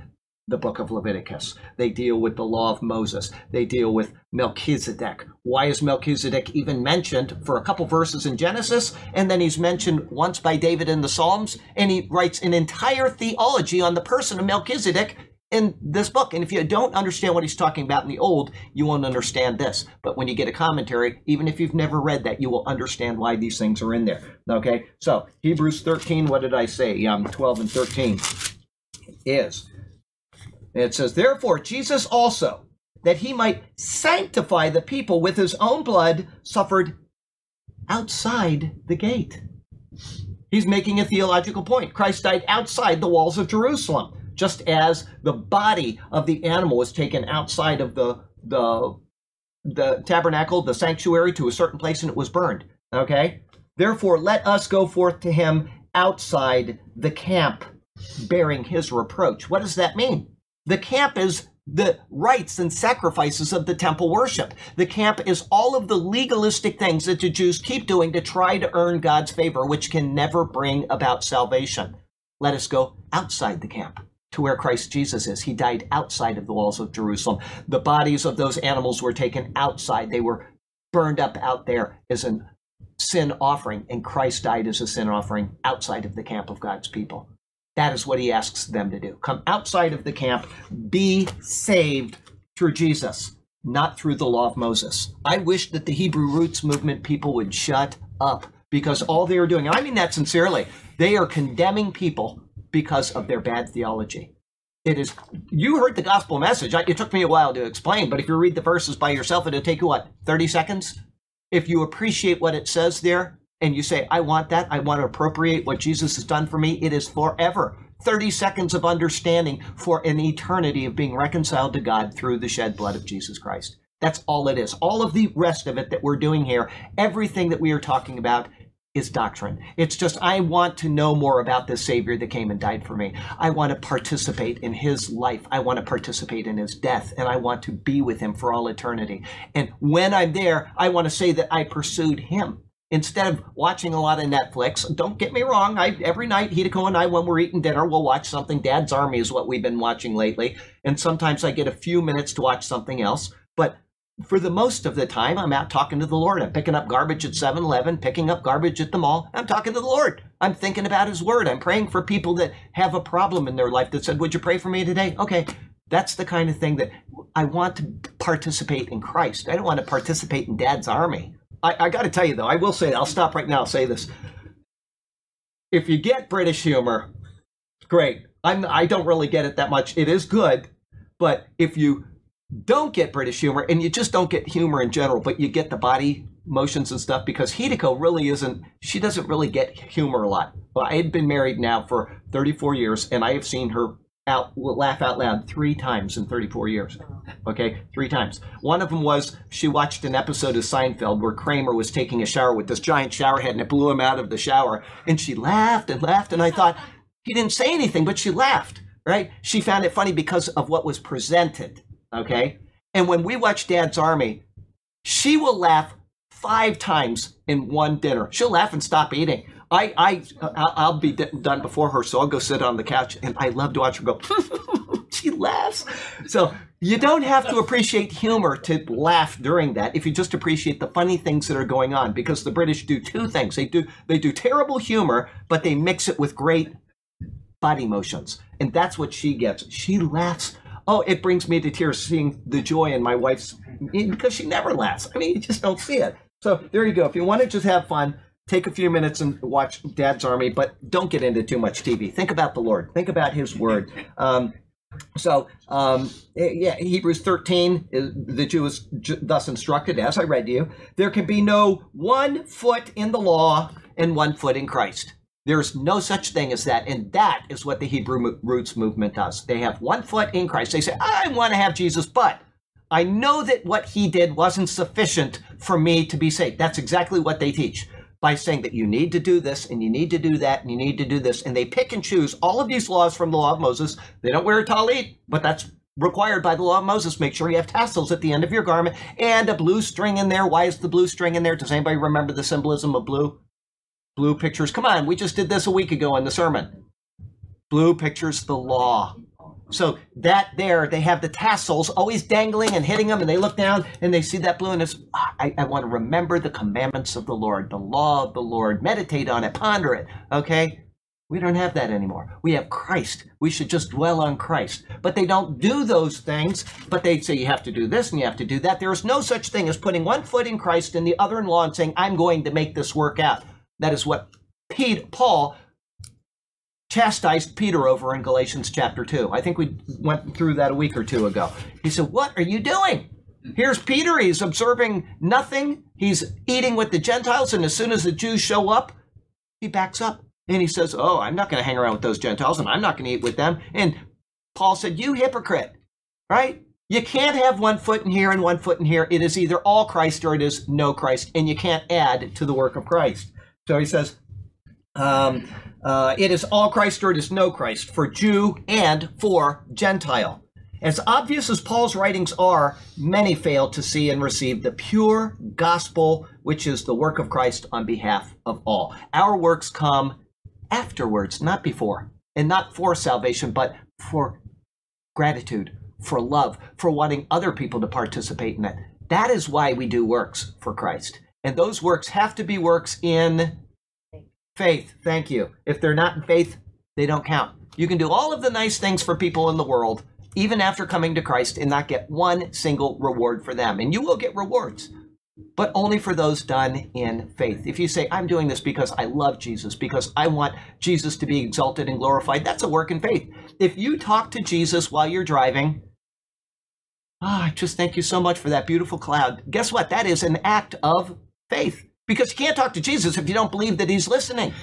the book of Leviticus. They deal with the law of Moses. They deal with Melchizedek. Why is Melchizedek even mentioned for a couple verses in Genesis? And then he's mentioned once by David in the Psalms, and he writes an entire theology on the person of Melchizedek in this book. And if you don't understand what he's talking about in the Old, you won't understand this. But when you get a commentary, even if you've never read that, you will understand why these things are in there. Okay, so Hebrews 13, what did I say? 12 and 13 is, it says, therefore, Jesus also, that he might sanctify the people with his own blood, suffered outside the gate. He's making a theological point. Christ died outside the walls of Jerusalem, just as the body of the animal was taken outside of the tabernacle, the sanctuary, to a certain place, and it was burned. Okay? Therefore, let us go forth to him outside the camp, bearing his reproach. What does that mean? The camp is the rites and sacrifices of the temple worship. The camp is all of the legalistic things that the Jews keep doing to try to earn God's favor, which can never bring about salvation. Let us go outside the camp to where Christ Jesus is. He died outside of the walls of Jerusalem. The bodies of those animals were taken outside. They were burned up out there as a sin offering, and Christ died as a sin offering outside of the camp of God's people. That is what he asks them to do. Come outside of the camp, be saved through Jesus, not through the law of Moses. I wish that the Hebrew Roots movement people would shut up, because all they are doing, and I mean that sincerely, they are condemning people because of their bad theology. It is, you heard the gospel message. It took me a while to explain, but if you read the verses by yourself, it'll take you, 30 seconds? If you appreciate what it says there, and you say, I want that, I want to appropriate what Jesus has done for me, it is forever. 30 seconds of understanding for an eternity of being reconciled to God through the shed blood of Jesus Christ. That's all it is. All of the rest of it that we're doing here, everything that we are talking about is doctrine. It's just, I want to know more about this Savior that came and died for me. I want to participate in his life. I want to participate in his death, and I want to be with him for all eternity. And when I'm there, I want to say that I pursued him. Instead of watching a lot of Netflix, don't get me wrong, every night, Hideko and I, when we're eating dinner, we'll watch something. Dad's Army is what we've been watching lately. And sometimes I get a few minutes to watch something else. But for the most of the time, I'm out talking to the Lord. I'm picking up garbage at 7-Eleven, picking up garbage at the mall. I'm talking to the Lord. I'm thinking about his word. I'm praying for people that have a problem in their life that said, would you pray for me today? Okay. That's the kind of thing that I want to participate in Christ. I don't want to participate in Dad's Army. I got to tell you, though, I will say, I'll stop right now, I'll say this. If you get British humor, great. I don't really get it that much. It is good. But if you don't get British humor, and you just don't get humor in general, but you get the body motions and stuff, because Hideko really isn't, she doesn't really get humor a lot. Well, I had been married now for 34 years, and I have seen her laugh out loud 3 times in 34 years. Okay, 3 times. One of them was she watched an episode of Seinfeld where Kramer was taking a shower with this giant shower head, and it blew him out of the shower, and she laughed and laughed, and I thought, he didn't say anything, but she laughed, right? She found it funny because of what was presented. Okay, and when we watch Dad's Army, she will laugh 5 times in one dinner. She'll laugh and stop eating. I'll be done before her, so I'll go sit on the couch, and I love to watch her go. She laughs. So you don't have to appreciate humor to laugh during that. If you just appreciate the funny things that are going on, because the British do 2 things. They do terrible humor, but they mix it with great body motions, and that's what she gets. She laughs. Oh, it brings me to tears seeing the joy in my wife's, because she never laughs. I mean, you just don't see it. So there you go. If you want to just have fun, take a few minutes and watch Dad's Army, but don't get into too much TV. Think about the Lord. Think about his word. Yeah, Hebrews 13, the Jew is thus instructed, as I read to you, there can be no one foot in the law and one foot in Christ. There's no such thing as that, and that is what the Hebrew Roots movement does. They have one foot in Christ. They say, I want to have Jesus, but I know that what he did wasn't sufficient for me to be saved. That's exactly what they teach, by saying that you need to do this, and you need to do that, and you need to do this, and they pick and choose all of these laws from the law of Moses. They don't wear a tallit, but that's required by the law of Moses. Make sure you have tassels at the end of your garment, and a blue string in there. Why is the blue string in there? Does anybody remember the symbolism of blue? Blue pictures. Come on, we just did this a week ago in the sermon. Blue pictures the law. So that there, they have the tassels always dangling and hitting them, and they look down and they see that blue, and it's, I want to remember the commandments of the Lord, the law of the Lord, meditate on it, ponder it, okay? We don't have that anymore. We have Christ. We should just dwell on Christ. But they don't do those things, but they say you have to do this and you have to do that. There is no such thing as putting one foot in Christ and the other in law and saying, I'm going to make this work out. That is what Paul chastised Peter over in Galatians chapter 2. I think we went through that a week or two ago. He said, what are you doing? Here's Peter. He's observing nothing. He's eating with the Gentiles. And as soon as the Jews show up, he backs up. And he says, oh, I'm not going to hang around with those Gentiles, and I'm not going to eat with them. And Paul said, you hypocrite, right? You can't have one foot in here and one foot in here. It is either all Christ or it is no Christ. And you can't add to the work of Christ. So he says, it is all Christ or it is no Christ, for Jew and for Gentile. As obvious as Paul's writings are, many fail to see and receive the pure gospel, which is the work of Christ on behalf of all. Our works come afterwards, not before, and not for salvation, but for gratitude, for love, for wanting other people to participate in it. That is why we do works for Christ. And those works have to be works in faith. Thank you. If they're not in faith, they don't count. You can do all of the nice things for people in the world, even after coming to Christ, and not get one single reward for them. And you will get rewards, but only for those done in faith. If you say, I'm doing this because I love Jesus, because I want Jesus to be exalted and glorified, that's a work in faith. If you talk to Jesus while you're driving, I just thank you so much for that beautiful cloud. Guess what? That is an act of faith, because you can't talk to Jesus if you don't believe that he's listening.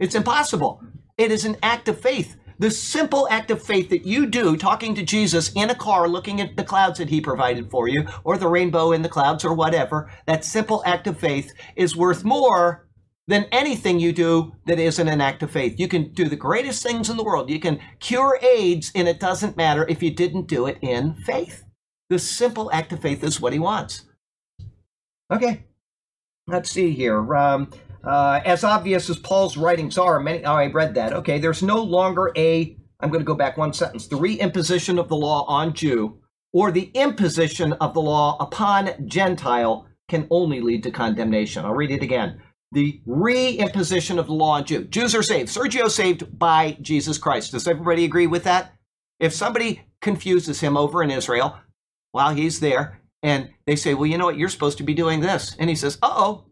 It's impossible. It is an act of faith. The simple act of faith that you do, talking to Jesus in a car, looking at the clouds that he provided for you, or the rainbow in the clouds, or whatever, that simple act of faith is worth more than anything you do that isn't an act of faith. You can do the greatest things in the world. You can cure AIDS, and it doesn't matter if you didn't do it in faith. The simple act of faith is what he wants. Okay, let's see here. As obvious as Paul's writings are, many, oh, I read that. Okay, there's no longer a, I'm going to go back one sentence, the reimposition of the law on Jew or the imposition of the law upon Gentile can only lead to condemnation. I'll read it again. The reimposition of the law on Jew. Jews are saved. Sergio saved by Jesus Christ. Does everybody agree with that? If somebody confuses him over in Israel while he's there and they say, well, you know what? You're supposed to be doing this. And he says, uh-oh.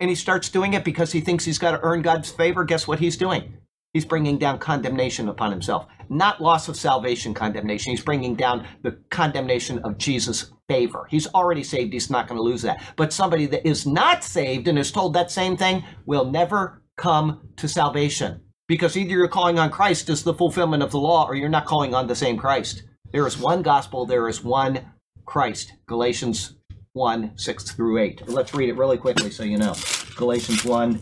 And he starts doing it because he thinks he's got to earn God's favor. Guess what he's doing? He's bringing down condemnation upon himself. Not loss of salvation condemnation. He's bringing down the condemnation of Jesus' favor. He's already saved. He's not going to lose that. But somebody that is not saved and is told that same thing will never come to salvation. Because either you're calling on Christ as the fulfillment of the law or you're not calling on the same Christ. There is one gospel. There is one Christ. Galatians 1, 6 through 8. Let's read it really quickly so you know. Galatians 1,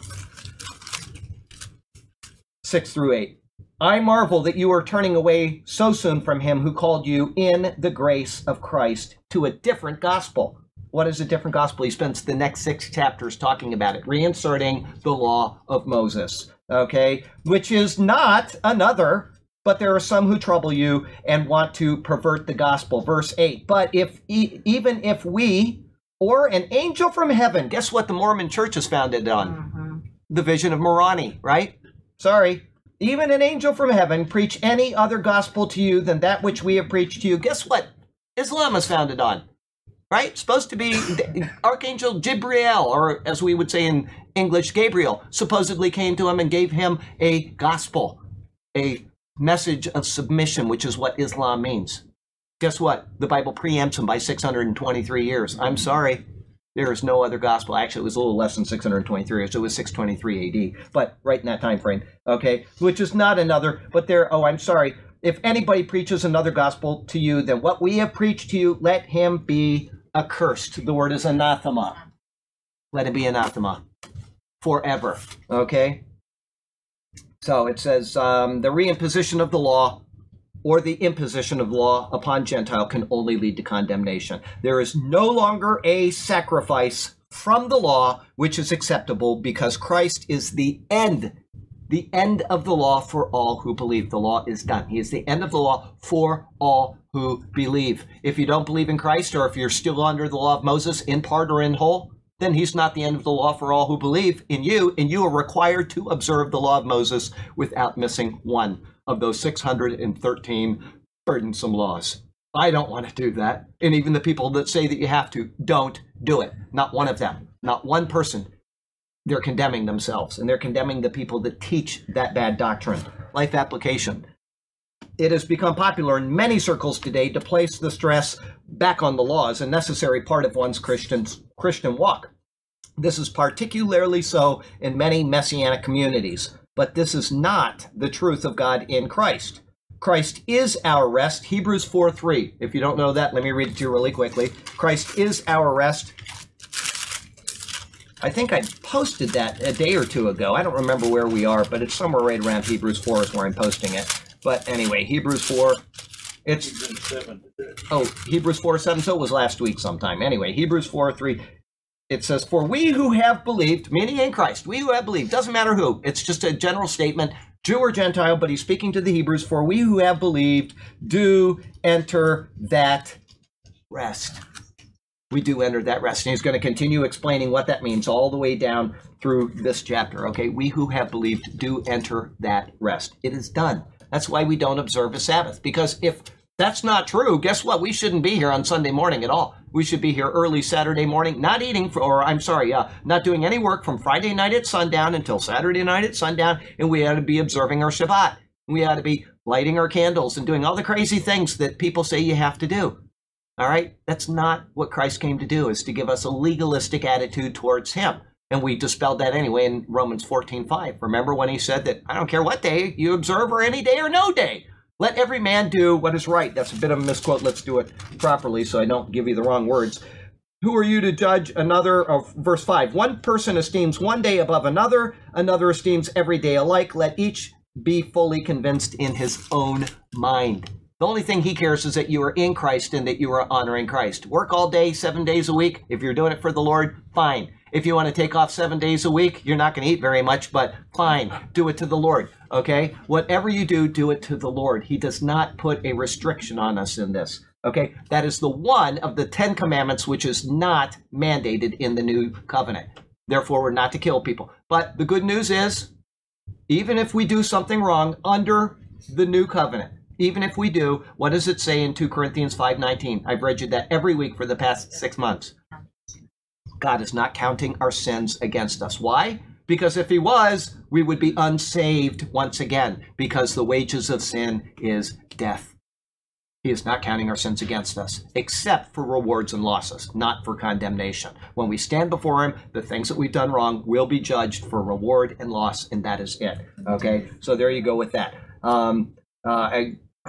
6 through 8. I marvel that you are turning away so soon from him who called you in the grace of Christ to a different gospel. What is a different gospel? He spends the next 6 chapters talking about it, reinserting the law of Moses, okay, which is not another, but there are some who trouble you and want to pervert the gospel. Verse 8, but if even if we or an angel from heaven, guess what the Mormon church is founded on? The vision of Moroni, right? Sorry. Even an angel from heaven preach any other gospel to you than that which we have preached to you. Guess what Islam is founded on, right? It's supposed to be Archangel Jibreel, or as we would say in English, Gabriel, supposedly came to him and gave him a gospel, a message of submission, which is what Islam means. Guess what? The Bible preempts them by 623 years. I'm sorry. There is no other gospel. Actually, it was a little less than 623 years. It was 623 AD, but right in that time frame, okay, which is not another, but there, oh, I'm sorry. If anybody preaches another gospel to you than what we have preached to you, let him be accursed. The word is anathema. Let him be anathema forever, okay? So it says the reimposition of the law or the imposition of law upon Gentile can only lead to condemnation. There is no longer a sacrifice from the law which is acceptable because Christ is the end of the law for all who believe. The law is done. He is the end of the law for all who believe. If you don't believe in Christ or if you're still under the law of Moses in part or in whole, then he's not the end of the law for all who believe in you, and you are required to observe the law of Moses without missing one of those 613 burdensome laws. I don't want to do that. And even the people that say that you have to, don't do it. Not one of them, not one person. They're condemning themselves, and they're condemning the people that teach that bad doctrine. Life application. It has become popular in many circles today to place the stress back on the law as a necessary part of one's Christian walk. This is particularly so in many messianic communities, but this is not the truth of God in Christ. Christ is our rest, Hebrews 4:3. If you don't know that, let me read it to you really quickly. Christ is our rest. I think I posted that a day or two ago. I don't remember where we are, but it's somewhere right around Hebrews 4 is where I'm posting it. But anyway, Hebrews 4, it's, Hebrews 4, 7, so it was last week sometime. Anyway, Hebrews 4, 3, it says, for we who have believed, meaning in Christ, we who have believed, doesn't matter who, it's just a general statement, Jew or Gentile, but he's speaking to the Hebrews, for we who have believed do enter that rest. We do enter that rest. And he's going to continue explaining what that means all the way down through this chapter, okay? We who have believed do enter that rest. It is done. That's why we don't observe a Sabbath, because if that's not true, guess what? We shouldn't be here on Sunday morning at all. We should be here early Saturday morning, not eating, not doing any work from Friday night at sundown until Saturday night at sundown, and we ought to be observing our Shabbat. We ought to be lighting our candles and doing all the crazy things that people say you have to do. All right? That's not what Christ came to do, is to give us a legalistic attitude towards him. And we dispelled that anyway in Romans 14:5. Remember when he said that, I don't care what day you observe or any day or no day. Let every man do what is right. That's a bit of a misquote. Let's do it properly so I don't give you the wrong words. Who are you to judge another? Verse 5, one person esteems one day above another, another esteems every day alike. Let each be fully convinced in his own mind. The only thing he cares is that you are in Christ and that you are honoring Christ. Work all day, 7 days a week. If you're doing it for the Lord, fine. If you want to take off 7 days a week, you're not going to eat very much, but fine. Do it to the Lord, okay? Whatever you do, do it to the Lord. He does not put a restriction on us in this, okay? That is the one of the 10 commandments which is not mandated in the new covenant. Therefore, we're not to kill people. But the good news is, even if we do something wrong under the new covenant, even if we do, what does it say in 2 Corinthians 5:19? I've read you that every week for the past 6 months. God is not counting our sins against us. Why? Because if he was, we would be unsaved once again, because the wages of sin is death. He is not counting our sins against us, except for rewards and losses, not for condemnation. When we stand before him, the things that we've done wrong will be judged for reward and loss, and that is it. Okay? So there you go with that.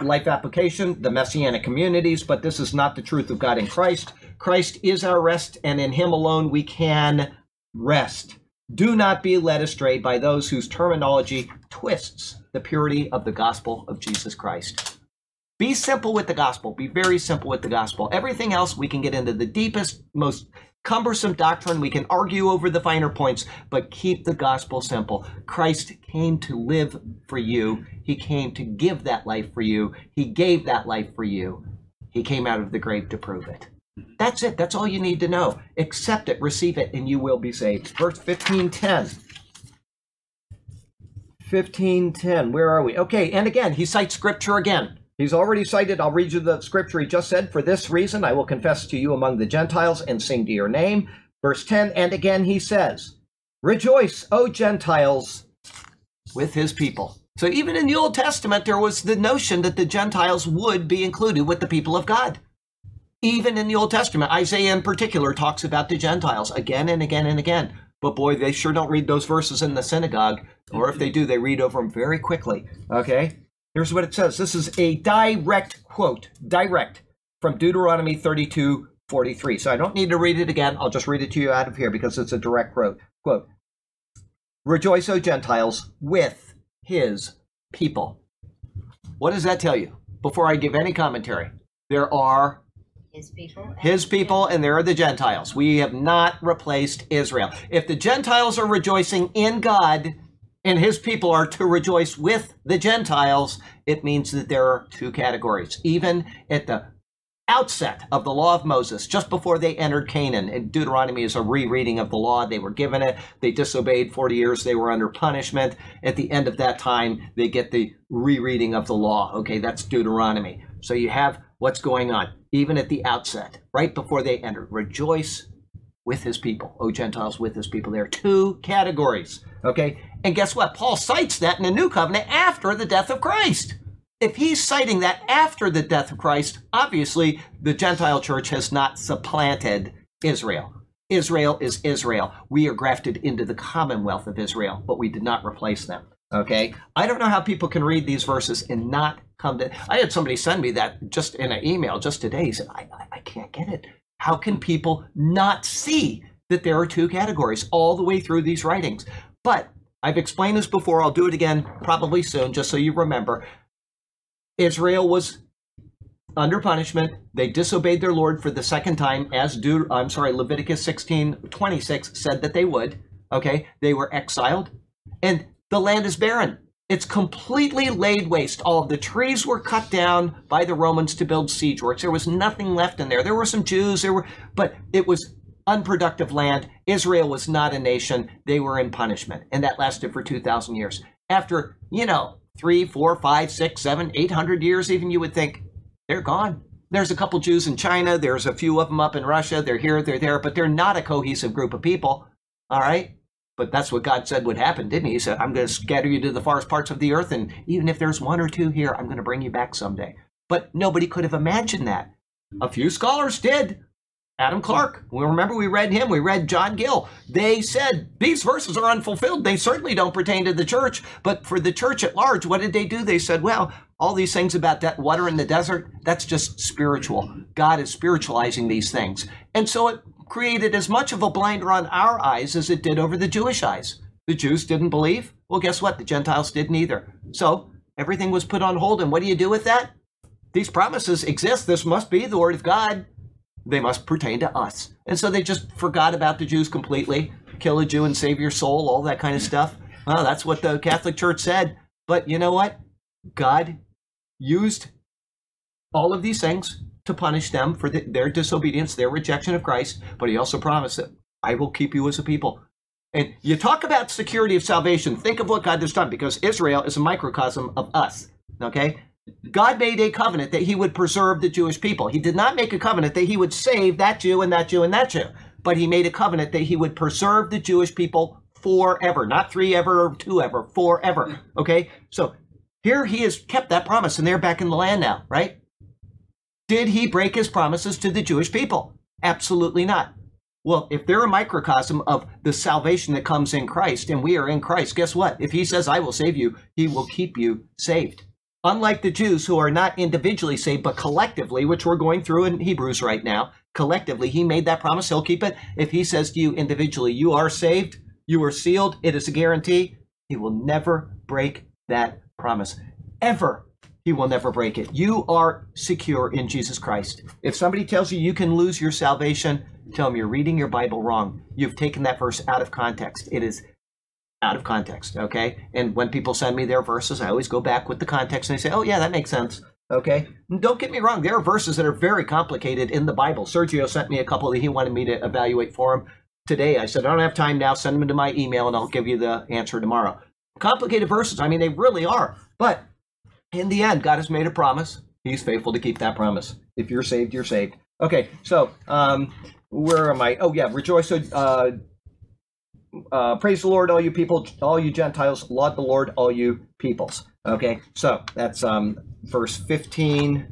Life application, the Messianic communities, but this is not the truth of God in Christ. Christ is our rest, and in him alone we can rest. Do not be led astray by those whose terminology twists the purity of the gospel of Jesus Christ. Be simple with the gospel. Be very simple with the gospel. Everything else, we can get into the deepest, most cumbersome doctrine. We can argue over the finer points, but keep the gospel simple. Christ came to live for you. He came to give that life for you. He gave that life for you. He came out of the grave to prove it. That's it. That's all you need to know. Accept it, receive it, and you will be saved. Verse 15:10. 15:10. Where are we? Okay, and again, he cites scripture again. He's already cited, I'll read you the scripture he just said, for this reason I will confess to you among the Gentiles and sing to your name. Verse 10, and again he says, rejoice, O Gentiles, with his people. So even in the Old Testament, there was the notion that the Gentiles would be included with the people of God. Even in the Old Testament, Isaiah in particular talks about the Gentiles again and again and again. But boy, they sure don't read those verses in the synagogue, or if they do, they read over them very quickly, okay? Here's what it says. This is a direct quote, direct from Deuteronomy 32:43. So I don't need to read it again. I'll just read it to you out of here because it's a direct quote. Rejoice, O Gentiles, with his people. What does that tell you? Before I give any commentary, there are his people and there are the Gentiles. We have not replaced Israel. If the Gentiles are rejoicing in God, and his people are to rejoice with the Gentiles, it means that there are two categories. Even at the outset of the law of Moses, just before they entered Canaan, and Deuteronomy is a rereading of the law, they were given it, they disobeyed 40 years, they were under punishment. At the end of that time, they get the rereading of the law. Okay, that's Deuteronomy. So you have what's going on, even at the outset, right before they entered. Rejoice with his people. O Gentiles, with his people. There are two categories, okay? And guess what? Paul cites that in the New Covenant after the death of Christ. If he's citing that after the death of Christ, obviously the Gentile church has not supplanted Israel. Israel is Israel. We are grafted into the commonwealth of Israel, but we did not replace them, okay? I don't know how people can read these verses and not come to... I had somebody send me that just in an email just today. He said, I can't get it. How can people not see that there are two categories all the way through these writings? But I've explained this before. I'll do it again probably soon, just so you remember. Israel was under punishment. They disobeyed their Lord for the second time, as Leviticus 16:26 said that they would. Okay, they were exiled, and the land is barren. It's completely laid waste. All of the trees were cut down by the Romans to build siege works. There was nothing left in there. There were some Jews, but it was unproductive land. Israel was not a nation. They were in punishment, and that lasted for 2,000 years. After, 300, 400, 500, 600, 700, 800 years, even you would think, they're gone. There's a couple Jews in China. There's a few of them up in Russia. They're here, they're there, but they're not a cohesive group of people, all right? But that's what God said would happen, didn't he? He said, I'm going to scatter you to the farthest parts of the earth, and even if there's one or two here, I'm going to bring you back someday. But nobody could have imagined that. A few scholars did. Adam Clark, we read him, we read John Gill. They said, these verses are unfulfilled. They certainly don't pertain to the church. But for the church at large, what did they do? They said, well, all these things about that water in the desert, that's just spiritual. God is spiritualizing these things. And so it created as much of a blinder on our eyes as it did over the Jewish eyes. The Jews didn't believe. Well, guess what? The Gentiles didn't either. So everything was put on hold. And what do you do with that? These promises exist. This must be the word of God. They must pertain to us. And so they just forgot about the Jews completely. Kill a Jew and save your soul, all that kind of stuff. Well, that's what the Catholic Church said. But you know what? God used all of these things to punish them for their disobedience, their rejection of Christ. But he also promised it. I will keep you as a people. And you talk about security of salvation. Think of what God has done, because Israel is a microcosm of us. Okay? God made a covenant that he would preserve the Jewish people. He did not make a covenant that he would save that Jew and that Jew and that Jew. But he made a covenant that he would preserve the Jewish people forever. Not three ever or two ever, forever. Okay? So here he has kept that promise, and they're back in the land now, right? Did he break his promises to the Jewish people? Absolutely not. Well, if they're a microcosm of the salvation that comes in Christ, and we are in Christ, guess what? If he says, I will save you, he will keep you saved. Unlike the Jews, who are not individually saved, but collectively, which we're going through in Hebrews right now, collectively, he made that promise, he'll keep it. If he says to you individually, you are saved, you are sealed, it is a guarantee, he will never break that promise. Ever. He will never break it. You are secure in Jesus Christ. If somebody tells you you can lose your salvation, tell them you're reading your Bible wrong. You've taken that verse out of context. It is out of context, okay? And when people send me their verses, I always go back with the context, and they say, oh yeah, that makes sense, okay? And don't get me wrong, there are verses that are very complicated in the Bible. Sergio sent me a couple that he wanted me to evaluate for him today. I said, I don't have time now, send them to my email and I'll give you the answer tomorrow. Complicated verses, I mean, they really are. But in the end, God has made a promise. He's faithful to keep that promise. If you're saved, you're saved. Okay, so where am I? Oh yeah, rejoice, praise the Lord, all you people, all you Gentiles, laud the Lord, all you peoples. Okay, so that's verse 15.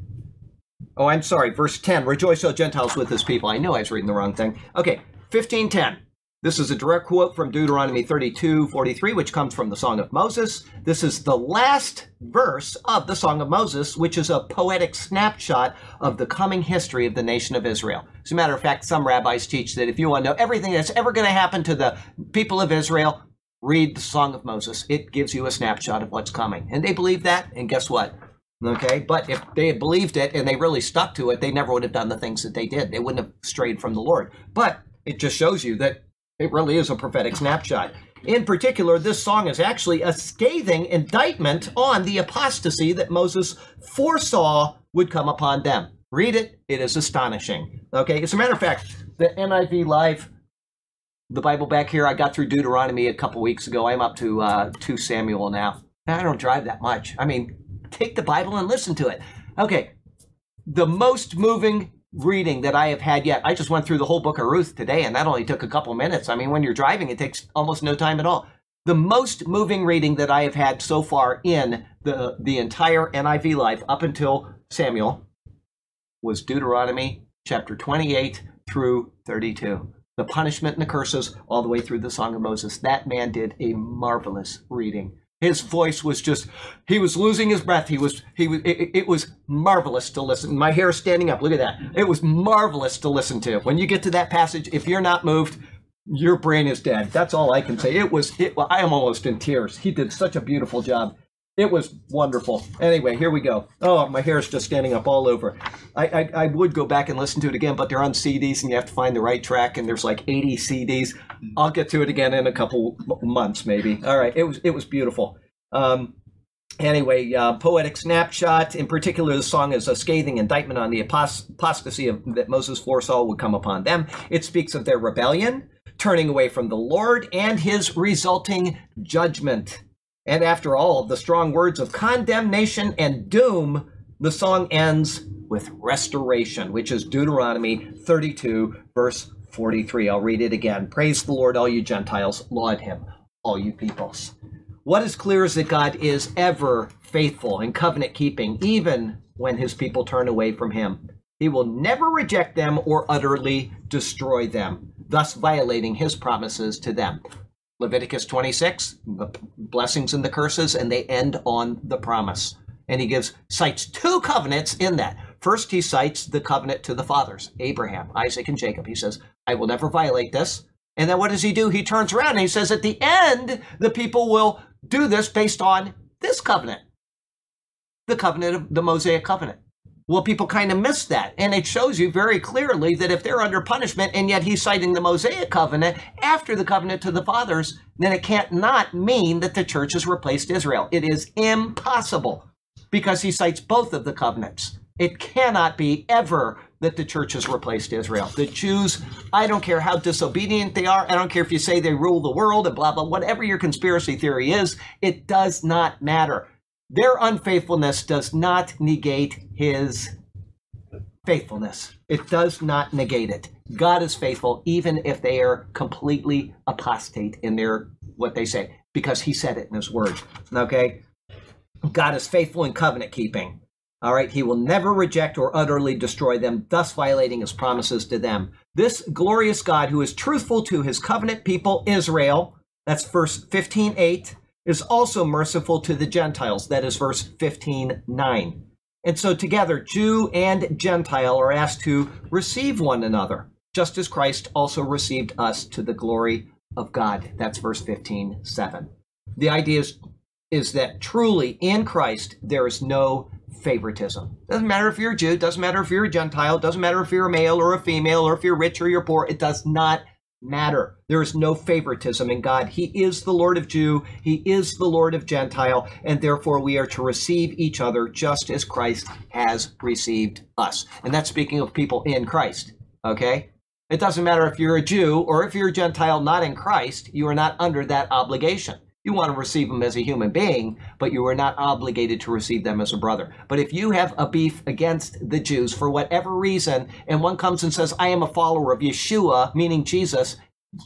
Oh, I'm sorry, verse 10. Rejoice, O Gentiles, with his people. I knew I was reading the wrong thing. Okay, 15:10. This is a direct quote from Deuteronomy 32:43, which comes from the Song of Moses. This is the last verse of the Song of Moses, which is a poetic snapshot of the coming history of the nation of Israel. As a matter of fact, some rabbis teach that if you want to know everything that's ever going to happen to the people of Israel, read the Song of Moses. It gives you a snapshot of what's coming. And they believe that, and guess what? Okay, but if they had believed it and they really stuck to it, they never would have done the things that they did. They wouldn't have strayed from the Lord. But it just shows you that it really is a prophetic snapshot. In particular, this song is actually a scathing indictment on the apostasy that Moses foresaw would come upon them. Read it. It is astonishing. Okay, as a matter of fact, the NIV Live, the Bible back here, I got through Deuteronomy a couple weeks ago. I'm up to 2 Samuel now. I don't drive that much. I mean, take the Bible and listen to it. Okay, the most moving reading that I have had yet. I just went through the whole book of Ruth today, and that only took a couple minutes. I mean, when you're driving, it takes almost no time at all. The most moving reading that I have had so far in the entire NIV Life up until Samuel was Deuteronomy chapter 28 through 32. The punishment and the curses all the way through the Song of Moses. That man did a marvelous reading. His voice was just, he was losing his breath. It was marvelous to listen. My hair is standing up. Look at that. It was marvelous to listen to. When you get to that passage, if you're not moved, your brain is dead. That's all I can say. I am almost in tears. He did such a beautiful job. It was wonderful. Anyway, here we go. Oh, my hair is just standing up all over. I would go back and listen to it again, but they're on CDs and you have to find the right track, and there's like 80 CDs. I'll get to it again in a couple months maybe. All right, it was beautiful. Anyway, poetic snapshot. In particular, the song is a scathing indictment on the apostasy that Moses foresaw would come upon them. It speaks of their rebellion, turning away from the Lord, and his resulting judgment. And after all the strong words of condemnation and doom, the song ends with restoration, which is Deuteronomy 32, verse 43. I'll read it again. Praise the Lord, all you Gentiles. Laud him, all you peoples. What is clear is that God is ever faithful in covenant keeping, even when his people turn away from him. He will never reject them or utterly destroy them, thus violating his promises to them. Leviticus 26, the blessings and the curses, and they end on the promise. And he cites two covenants in that. First, he cites the covenant to the fathers, Abraham, Isaac, and Jacob. He says, I will never violate this. And then what does he do? He turns around and he says, at the end, the people will do this based on this covenant, the covenant of the Mosaic covenant. Well, people kind of miss that. And it shows you very clearly that if they're under punishment and yet he's citing the Mosaic covenant after the covenant to the fathers, then it can't not mean that the church has replaced Israel. It is impossible because he cites both of the covenants. It cannot be ever that the church has replaced Israel. The Jews, I don't care how disobedient they are. I don't care if you say they rule the world and blah, blah, whatever your conspiracy theory is, it does not matter. Their unfaithfulness does not negate his faithfulness. It does not negate it. God is faithful even if they are completely apostate in their what they say, because he said it in his word. Okay? God is faithful in covenant keeping. All right, he will never reject or utterly destroy them, thus violating his promises to them. This glorious God who is truthful to his covenant people, Israel, that's verse 15:8, is also merciful to the Gentiles, that is verse 15:9. And so together, Jew and Gentile are asked to receive one another, just as Christ also received us to the glory of God, that's verse 15:7. The idea is that truly in Christ, there is no favoritism. Doesn't matter if you're a Jew, doesn't matter if you're a Gentile, doesn't matter if you're a male or a female, or if you're rich or you're poor, it does not matter. There is no favoritism in God. He is the Lord of Jew, he is the Lord of Gentile, and therefore we are to receive each other just as Christ has received us. And that's speaking of people in Christ, okay? It doesn't matter if you're a Jew or if you're a Gentile not in Christ, you are not under that obligation. You want to receive them as a human being, but you are not obligated to receive them as a brother. But if you have a beef against the Jews for whatever reason, and one comes and says, I am a follower of Yeshua, meaning Jesus,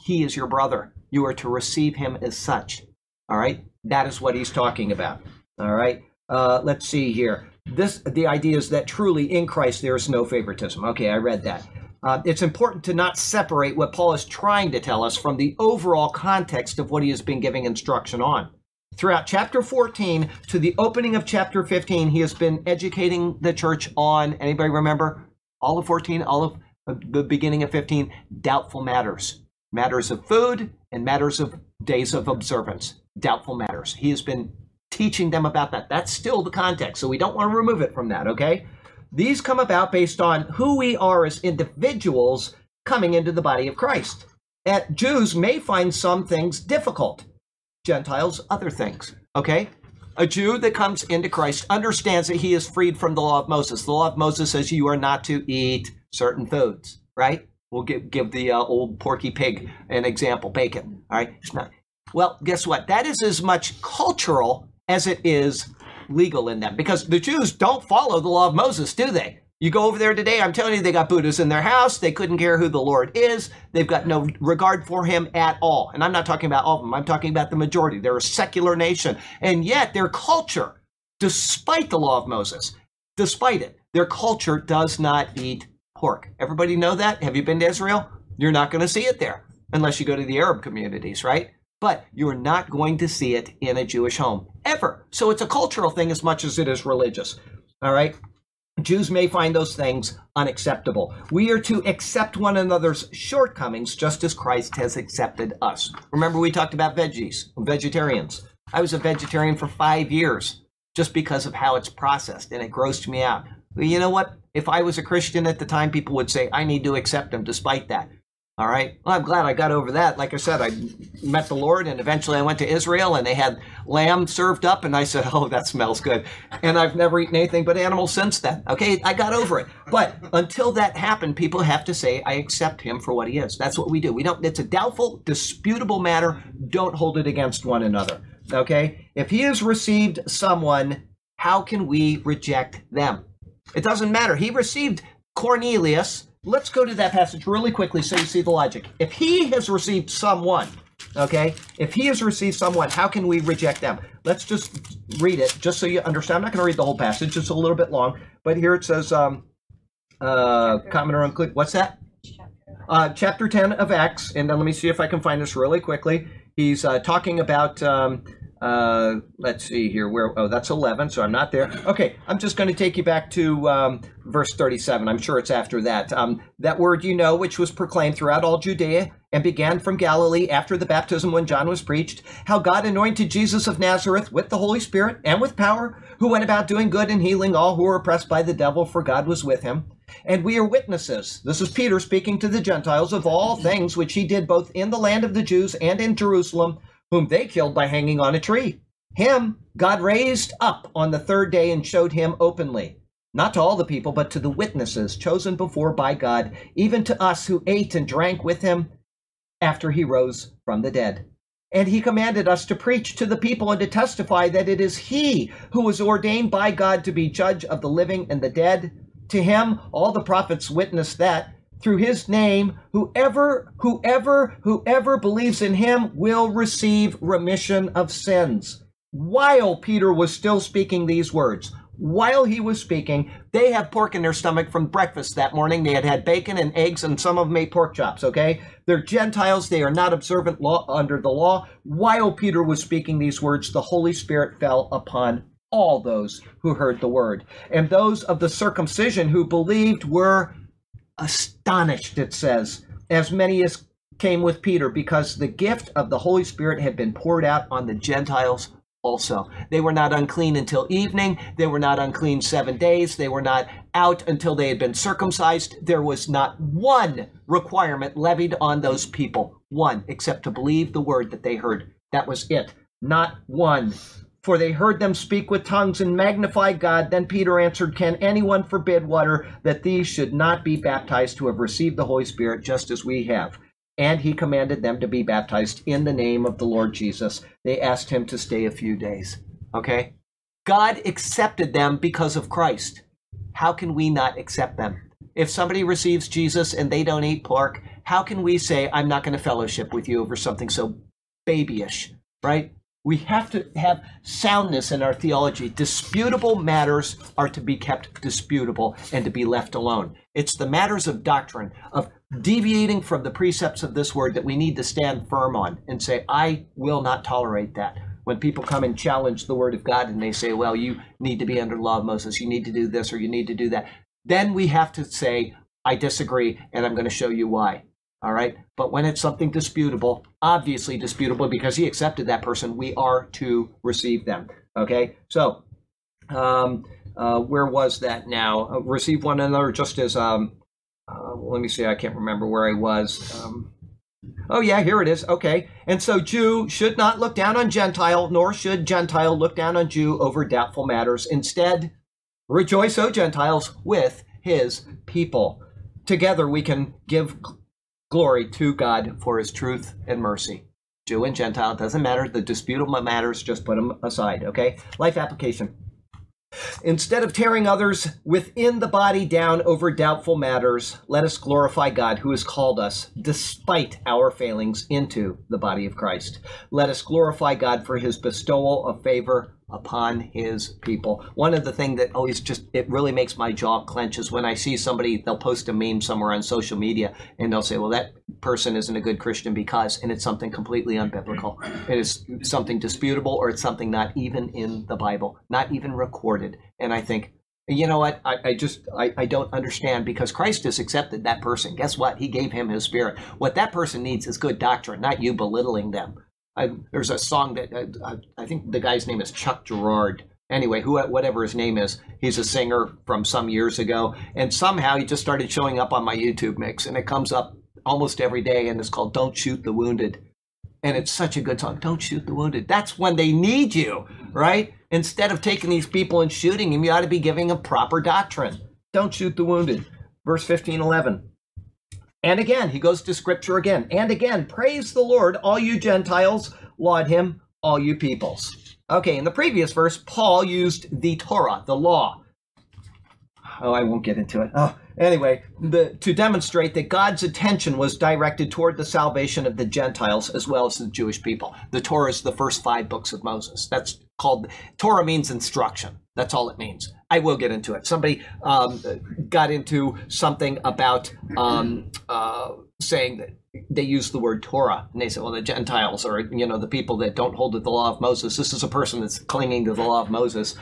he is your brother. You are to receive him as such. All right? That is what he's talking about. All right? Let's see here. The idea is that truly in Christ there is no favoritism. Okay, I read that. It's important to not separate what Paul is trying to tell us from the overall context of what he has been giving instruction on. Throughout chapter 14 to the opening of chapter 15, he has been educating the church on, anybody remember? All of 14, all of the beginning of 15, doubtful matters. Matters of food and matters of days of observance. Doubtful matters. He has been teaching them about that. That's still the context, so we don't want to remove it from that, okay? These come about based on who we are as individuals coming into the body of Christ. And Jews may find some things difficult, Gentiles other things, okay? A Jew that comes into Christ understands that he is freed from the law of Moses. The law of Moses says you are not to eat certain foods, right? We'll give the old Porky Pig an example, bacon, all right? It's not. Well, guess what? That is as much cultural as it is legal in them, because the Jews don't follow the law of Moses, do they? You go over there today, I'm telling you, they got Buddhas in their house. They couldn't care who the Lord is. They've got no regard for him at all. And I'm not talking about all of them. I'm talking about the majority. They're a secular nation. And yet their culture, despite the law of Moses, despite it, their culture does not eat pork. Everybody know that? Have you been to Israel? You're not going to see it there unless you go to the Arab communities, right? But you're not going to see it in a Jewish home, ever. So it's a cultural thing as much as it is religious, all right? Jews may find those things unacceptable. We are to accept one another's shortcomings just as Christ has accepted us. Remember we talked about vegetarians. I was a vegetarian for 5 years just because of how it's processed, and it grossed me out. Well, you know what? If I was a Christian at the time, people would say, I need to accept him despite that. All right. Well, I'm glad I got over that. Like I said, I met the Lord and eventually I went to Israel and they had lamb served up and I said, oh, that smells good. And I've never eaten anything but animals since then. Okay. I got over it. But until that happened, people have to say, I accept him for what he is. That's what we do. We don't, it's a doubtful, disputable matter. Don't hold it against one another. Okay. If he has received someone, how can we reject them? It doesn't matter. He received Cornelius. Let's go to that passage really quickly so you see the logic. If he has received someone, okay, if he has received someone, how can we reject them? Let's just read it just so you understand. I'm not going to read the whole passage. It's a little bit long. But here it says, comment or include. What's that? Chapter 10 of Acts. And then let me see if I can find this really quickly. He's talking about Let's see here. Where? Oh, that's 11, so I'm not there. Okay, I'm just going to take you back to verse 37. I'm sure it's after that. That word you know, which was proclaimed throughout all Judea and began from Galilee after the baptism when John was preached, how God anointed Jesus of Nazareth with the Holy Spirit and with power, who went about doing good and healing all who were oppressed by the devil, for God was with him. And we are witnesses, this is Peter speaking to the Gentiles, of all things which he did both in the land of the Jews and in Jerusalem, whom they killed by hanging on a tree. Him God raised up on the third day and showed him openly, not to all the people, but to the witnesses chosen before by God, even to us who ate and drank with him after he rose from the dead. And he commanded us to preach to the people and to testify that it is he who was ordained by God to be judge of the living and the dead. To him all the prophets witness that through his name whoever believes in him will receive remission of sins. While Peter was still speaking these words, while he was speaking, they have pork in their stomach from breakfast that morning. They had had bacon and eggs, and some of them ate pork chops, okay? They're Gentiles. They are not observant law under the law. While Peter was speaking these words, the Holy Spirit fell upon all those who heard the word. And those of the circumcision who believed were astonished, it says, as many as came with Peter, because the gift of the Holy Spirit had been poured out on the Gentiles also. They were not unclean until evening. They were not unclean 7 days. They were not out until they had been circumcised. There was not one requirement levied on those people, one, except to believe the word that they heard. That was it. Not one. For they heard them speak with tongues and magnify God. Then Peter answered, can anyone forbid water that these should not be baptized who have received the Holy Spirit just as we have? And he commanded them to be baptized in the name of the Lord Jesus. They asked him to stay a few days. Okay? God accepted them because of Christ. How can we not accept them? If somebody receives Jesus and they don't eat pork, how can we say, I'm not going to fellowship with you over something so babyish, right? We have to have soundness in our theology. Disputable matters are to be kept disputable and to be left alone. It's the matters of doctrine, of deviating from the precepts of this word that we need to stand firm on and say, I will not tolerate that. When people come and challenge the word of God and they say, well, you need to be under the law of Moses, you need to do this or you need to do that, then we have to say, I disagree and I'm going to show you why. All right. But when it's something disputable, obviously disputable because he accepted that person, we are to receive them. Okay. So where was that now? Receive one another just as let me see. I can't remember where I was. Oh, yeah, here it is. Okay. And so Jew should not look down on Gentile, nor should Gentile look down on Jew over doubtful matters. Instead, rejoice, O Gentiles, with his people. Together we can give glory to God for his truth and mercy. Jew and Gentile, it doesn't matter. The disputable matters, just put them aside, okay? Life application. Instead of tearing others within the body down over doubtful matters, let us glorify God who has called us, despite our failings, into the body of Christ. Let us glorify God for his bestowal of favor upon his people. One of the things that always it really makes my jaw clench is when I see somebody, they'll post a meme somewhere on social media and they'll say, well, that person isn't a good Christian because, and it's something completely unbiblical. It is something disputable or it's something not even in the Bible, not even recorded. And I think, you know what? I don't understand because Christ has accepted that person. Guess what? He gave him his spirit. What that person needs is good doctrine, not you belittling them. There's a song that I think the guy's name is Chuck Gerard. Anyway, whatever his name is, he's a singer from some years ago. And somehow he just started showing up on my YouTube mix. And it comes up almost every day. And it's called Don't Shoot the Wounded. And it's such a good song. Don't shoot the wounded. That's when they need you, right? Instead of taking these people and shooting them, you ought to be giving them proper doctrine. Don't shoot the wounded. Verse 15:11. And again, he goes to scripture again. And again, praise the Lord, all you Gentiles, laud him, all you peoples. Okay, in the previous verse, Paul used the Torah, the law. Oh, I won't get into it. Oh, anyway, to demonstrate that God's attention was directed toward the salvation of the Gentiles as well as the Jewish people. The Torah is the first 5 books of Moses. That's called, Torah means instruction. That's all it means. I will get into it. Somebody got into something about saying that they use the word Torah, and they say, well, the Gentiles are, you know, the people that don't hold to the law of Moses. This is a person that's clinging to the law of Moses.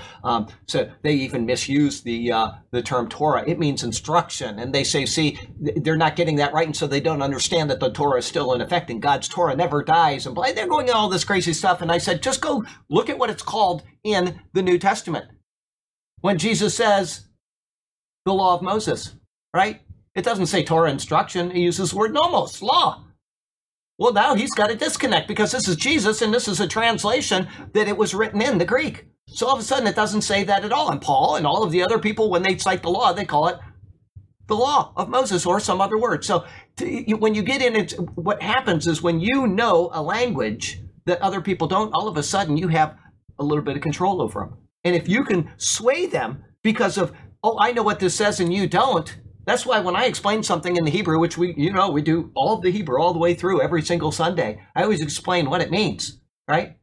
So they even misuse the term Torah. It means instruction. And they say, see, they're not getting that right. And so they don't understand that the Torah is still in effect and God's Torah never dies. And they're going all this crazy stuff. And I said, just go look at what it's called in the New Testament. When Jesus says the law of Moses, right? It doesn't say Torah instruction. He uses the word nomos, law. Well, now he's got to disconnect because this is Jesus and this is a translation that it was written in the Greek. So all of a sudden it doesn't say that at all. And Paul and all of the other people, when they cite the law, they call it the law of Moses or some other word. So when you get in it, what happens is when you know a language that other people don't, all of a sudden you have a little bit of control over them. And if you can sway them because of, oh, I know what this says and you don't. That's why when I explain something in the Hebrew, which we, you know, we do all of the Hebrew all the way through every single Sunday, I always explain what it means, right?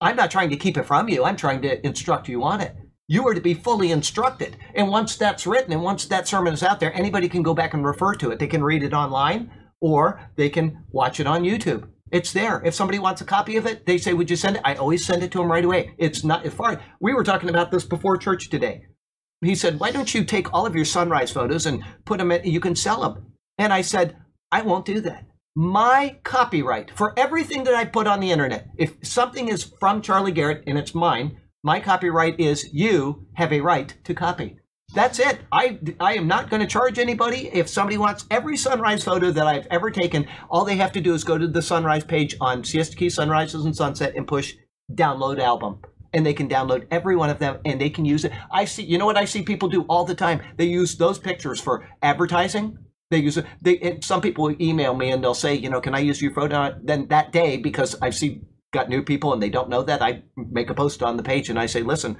I'm not trying to keep it from you. I'm trying to instruct you on it. You are to be fully instructed. And once that's written and once that sermon is out there, anybody can go back and refer to it. They can read it online or they can watch it on YouTube. It's there. If somebody wants a copy of it, they say, would you send it? I always send it to them right away. It's not as far. We were talking about this before church today. He said, why don't you take all of your sunrise photos and put them in, you can sell them. And I said, I won't do that. My copyright for everything that I put on the internet, if something is from Charlie Garrett and it's mine, my copyright is you have a right to copy. That's it. I am not going to charge anybody. If somebody wants every sunrise photo that I've ever taken, all they have to do is go to the sunrise page on Siesta Key Sunrises and Sunset and push download album. And they can download every one of them and they can use it. I see, you know what I see people do all the time? They use those pictures for advertising. They use it. Some people will email me and they'll say, you know, can I use your photo? Then that day, because I've got new people and they don't know that, I make a post on the page and I say, listen,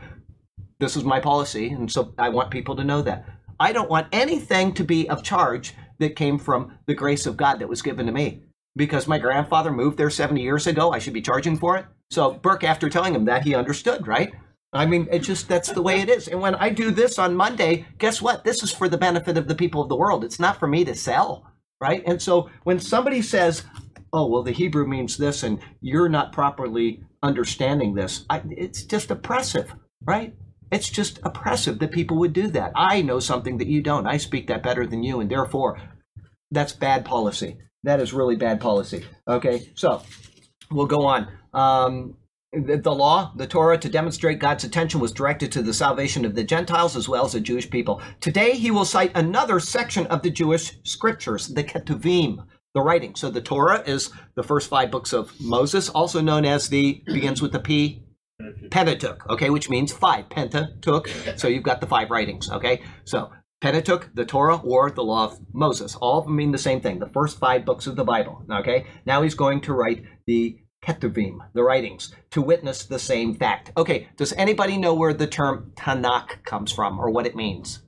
this is my policy. And so I want people to know that. I don't want anything to be of charge that came from the grace of God that was given to me. Because my grandfather moved there 70 years ago, I should be charging for it. So Burke, after telling him that, he understood, right? I mean, it's just, that's the way it is. And when I do this on Monday, guess what? This is for the benefit of the people of the world. It's not for me to sell, right? And so when somebody says, oh, well, the Hebrew means this, and you're not properly understanding this, it's just oppressive, right? It's just oppressive that people would do that. I know something that you don't. I speak that better than you, and therefore, that's bad policy. That is really bad policy, okay? So we'll go on. The law, the Torah, to demonstrate God's attention was directed to the salvation of the Gentiles as well as the Jewish people. Today, he will cite another section of the Jewish scriptures, the Ketuvim, the writing. So the Torah is the first 5 books of Moses, also known as the, begins with the P, Pentateuch, okay, which means 5, Pentateuch. So you've got the 5 writings, okay? So Pentateuch, the Torah, or the law of Moses. All of them mean the same thing, the first 5 books of the Bible, okay? Now he's going to write the Ketuvim, the writings, to witness the same fact. Okay, does anybody know where the term Tanakh comes from or what it means?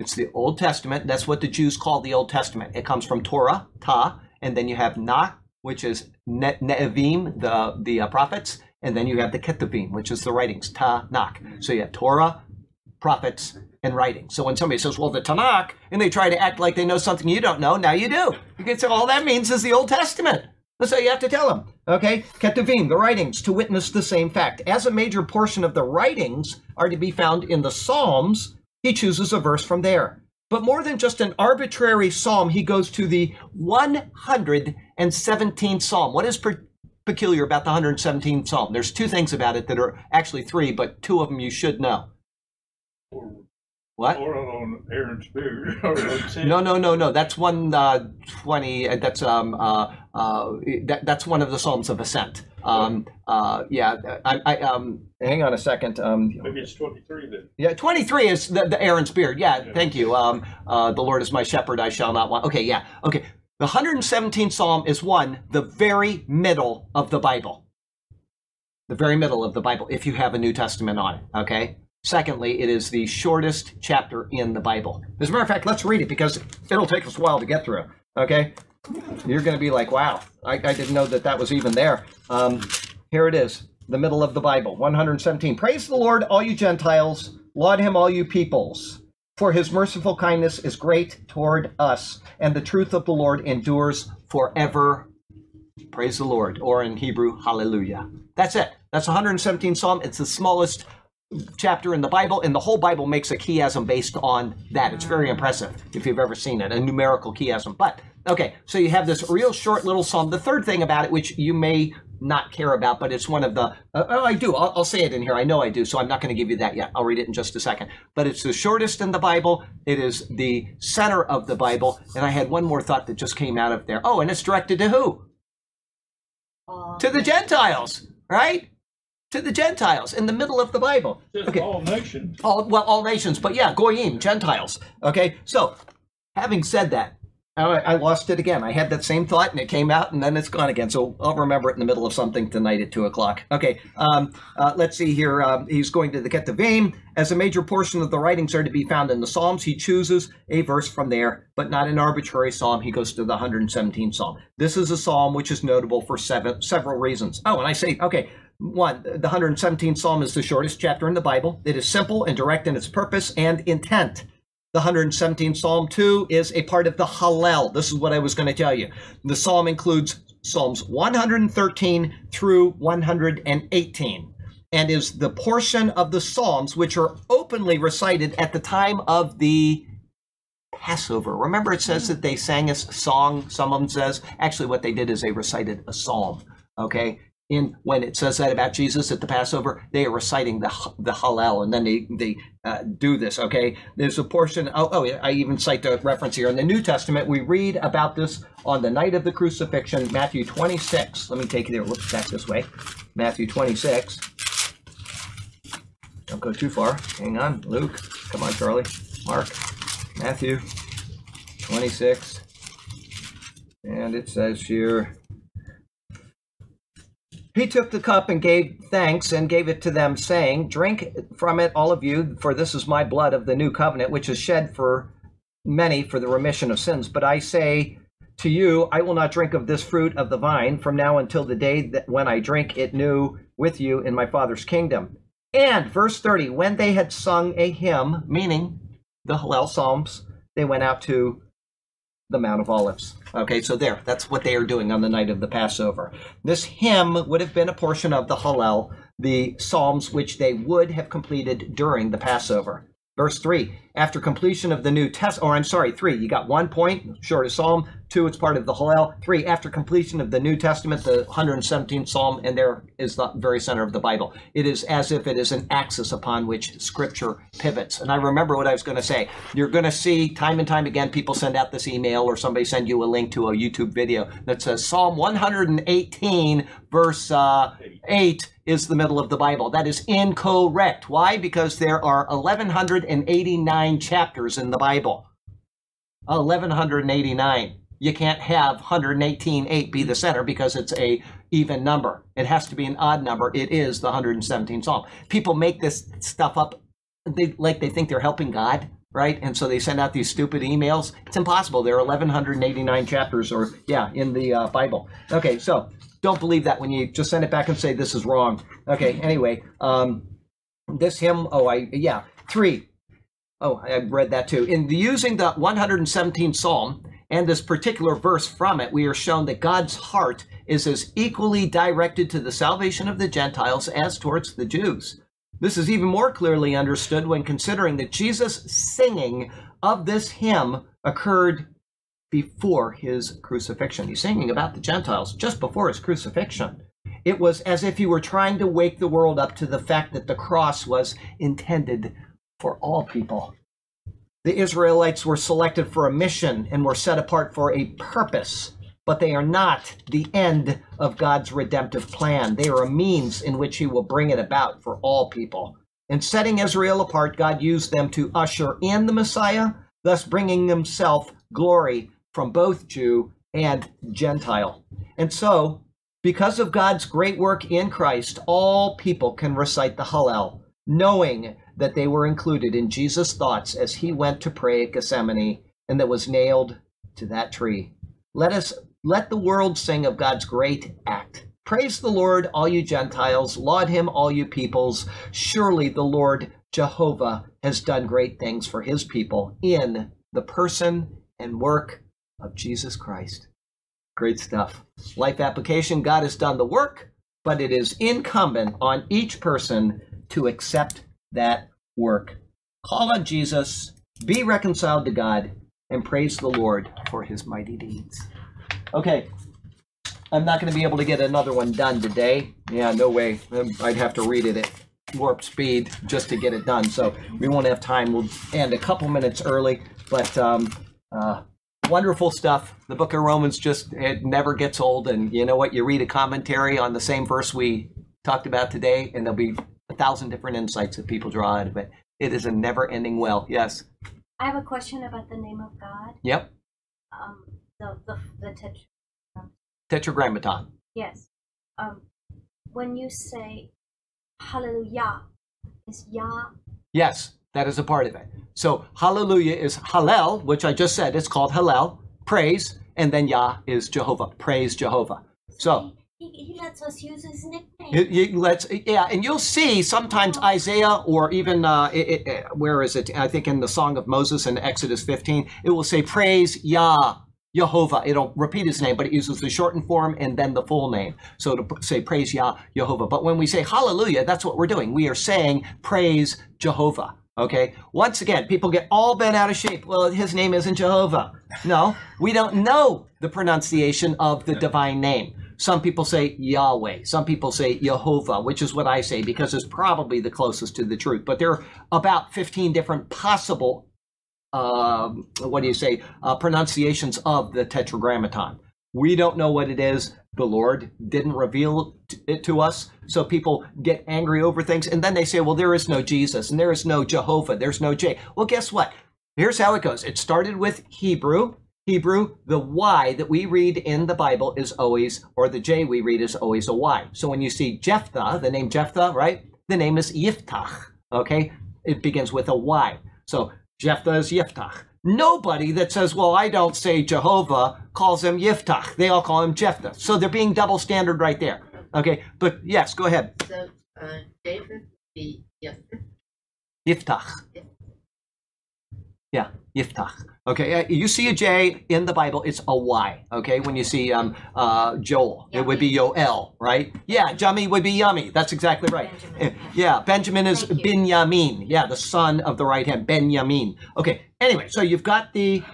It's the Old Testament. That's what the Jews call the Old Testament. It comes from Torah, Ta, and then you have Na, which is Ne'evim, the prophets, and then you have the Ketuvim, which is the writings, Tanakh. So you have Torah, prophets, and writing. So when somebody says, well, the Tanakh, and they try to act like they know something you don't know, now you do. You can say, all that means is the Old Testament. So you have to tell them, okay? Ketuvim, the writings, to witness the same fact. As a major portion of the writings are to be found in the Psalms, he chooses a verse from there. But more than just an arbitrary psalm, he goes to the 117th psalm. What is peculiar about the 117th psalm? There's 2 things about it that are actually 3, but 2 of them you should know. What? On Aaron's beard. No. That's 120. That's that's one of the Psalms of Ascent. Hang on a second. Maybe it's 23 then. Yeah, 23 is the Aaron's beard. Yeah, thank you. The Lord is my shepherd; I shall not want. Okay, yeah, okay. The 117th Psalm is the very middle of the Bible. The very middle of the Bible, if you have a New Testament on it. Okay. Secondly, it is the shortest chapter in the Bible. As a matter of fact, let's read it because it'll take us a while to get through, okay? You're going to be like, wow, I didn't know that was even there. Here it is, the middle of the Bible, 117. Praise the Lord, all you Gentiles. Laud him, all you peoples. For his merciful kindness is great toward us, and the truth of the Lord endures forever. Praise the Lord, or in Hebrew, hallelujah. That's it. That's 117th Psalm. It's the smallest chapter in the Bible, and the whole Bible makes a chiasm based on that. It's very impressive if you've ever seen it, a numerical chiasm. But, okay, so you have this real short little psalm. The third thing about it, which you may not care about, but it's one of the, I'll say it in here, I know I do, so I'm not going to give you that yet. I'll read it in just a second. But it's the shortest in the Bible, it is the center of the Bible, and I had one more thought that just came out of there. Oh, and it's directed to who? To the Gentiles, right? To the Gentiles, in the middle of the Bible. Okay. All nations. All nations, but yeah, goyim, Gentiles. Okay, so, having said that, I lost it again. I had that same thought, and it came out, and then it's gone again. So I'll remember it in the middle of something tonight at 2 o'clock. Okay, let's see here. He's going to the Ketuvim. As a major portion of the writings are to be found in the Psalms, he chooses a verse from there, but not an arbitrary psalm. He goes to the 117th Psalm. This is a psalm which is notable for several reasons. Oh, and I say, okay, one, the 117th Psalm is the shortest chapter in the Bible. It is simple and direct in its purpose and intent. The 117th Psalm 2 is a part of the Hallel. This is what I was going to tell you. The psalm includes Psalms 113 through 118 and is the portion of the Psalms which are openly recited at the time of the Passover. Remember, it says that they sang a song, someone says. Actually, what they did is they recited a psalm, okay? When it says that about Jesus at the Passover, they are reciting the Hallel, and then they do this, okay? There's a portion, I even cite the reference here. In the New Testament, we read about this on the night of the crucifixion, Matthew 26. Let me take you there, back this way. Matthew 26. Don't go too far. Hang on, Luke. Come on, Charlie. Mark. Matthew 26. And it says here, he took the cup and gave thanks and gave it to them, saying, drink from it, all of you, for this is my blood of the new covenant, which is shed for many for the remission of sins. But I say to you, I will not drink of this fruit of the vine from now until the day that when I drink it new with you in my Father's kingdom. And verse 30, when they had sung a hymn, meaning the Hallel Psalms, they went out to the Mount of Olives. Okay, so there, that's what they are doing on the night of the Passover. This hymn would have been a portion of the Hallel, the Psalms which they would have completed during the Passover. Verse 3, after completion of the New Testament, or I'm sorry, 3, you got 1 point, shortest Psalm, 2, it's part of the Hallel, 3, after completion of the New Testament, the 117th Psalm, and there is the very center of the Bible. It is as if it is an axis upon which Scripture pivots. And I remember what I was going to say. You're going to see time and time again people send out this email or somebody send you a link to a YouTube video that says Psalm 118 verse 8 is the middle of the Bible. That is incorrect. Why? Because there are 1,189 chapters in the Bible. 1,189. You can't have 118.8 be the center because it's an even number. It has to be an odd number. It is the 117th Psalm. People make this stuff up they think they're helping God, right? And so they send out these stupid emails. It's impossible. There are 1,189 chapters in the Bible. Okay, so don't believe that when you just send it back and say this is wrong. Okay, anyway, this hymn, 3. Oh, I read that too. In using the 117th Psalm and this particular verse from it, we are shown that God's heart is as equally directed to the salvation of the Gentiles as towards the Jews. This is even more clearly understood when considering that Jesus' singing of this hymn occurred before his crucifixion. He's singing about the Gentiles just before his crucifixion. It was as if he were trying to wake the world up to the fact that the cross was intended for all people. The Israelites were selected for a mission and were set apart for a purpose, but they are not the end of God's redemptive plan. They are a means in which he will bring it about for all people. In setting Israel apart, God used them to usher in the Messiah, thus bringing himself glory from both Jew and Gentile. And so, because of God's great work in Christ, all people can recite the Hallel, knowing that they were included in Jesus' thoughts as he went to pray at Gethsemane and that was nailed to that tree. Let the world sing of God's great act. Praise the Lord, all you Gentiles. Laud him, all you peoples. Surely the Lord Jehovah has done great things for his people in the person and work of Jesus Christ. Great stuff. Life application. God has done the work, but it is incumbent on each person to accept that work. Call on Jesus, be reconciled to God, and praise the Lord for his mighty deeds. Okay. I'm not going to be able to get another one done today. Yeah, no way. I'd have to read it at warp speed just to get it done. So we won't have time. We'll end a couple minutes early, but wonderful stuff. The book of Romans just, it never gets old. And you know what? You read a commentary on the same verse we talked about today, and there'll be 1,000 different insights that people draw out of it. It is a never-ending well. Yes? I have a question about the name of God. Yep. The Tetragrammaton. Yes. When you say hallelujah, is Yah? Yes, that is a part of it. So hallelujah is Hallel, which I just said. It's called Hallel, praise, and then Yah is Jehovah, praise Jehovah. So he lets us use his nickname. He lets, and you'll see sometimes Isaiah or even, where is it? I think in the Song of Moses in Exodus 15, it will say praise Yah. Yehovah. It'll repeat his name, but it uses the shortened form and then the full name. So to say praise Yah, Yehovah. But when we say hallelujah, that's what we're doing. We are saying praise Jehovah. Okay. Once again, people get all bent out of shape. Well, his name isn't Jehovah. No, we don't know the pronunciation of the divine name. Some people say Yahweh. Some people say Yehovah, which is what I say because it's probably the closest to the truth. But there are about 15 different possible pronunciations of the Tetragrammaton. We don't know what it is. The Lord didn't reveal it to us. So people get angry over things. And then they say, well, there is no Jesus and there is no Jehovah. There's no J. Well, guess what? Here's how it goes. It started with Hebrew. Hebrew, the Y that we read in the Bible is always, or the J we read is always a Y. So when you see Jephthah, the name Jephthah, right? The name is Yiftach. Okay. It begins with a Y. So Jephthah is Yiftach. Nobody that says, well, I don't say Jehovah, calls him Yiftach. They all call him Jephthah. So they're being double standard right there. Okay, but yes, go ahead. So David would be Yiftach. Yiftach. Yeah, Yiftach. Okay, you see a J in the Bible, it's a Y. Okay, when you see Joel, yummy. It would be Yoel, right? Yeah, Jami would be Yummy. That's exactly right. Benjamin. Yeah, Benjamin is Binyamin. Yeah, the son of the right hand, Benyamin. Okay, anyway, so you've got the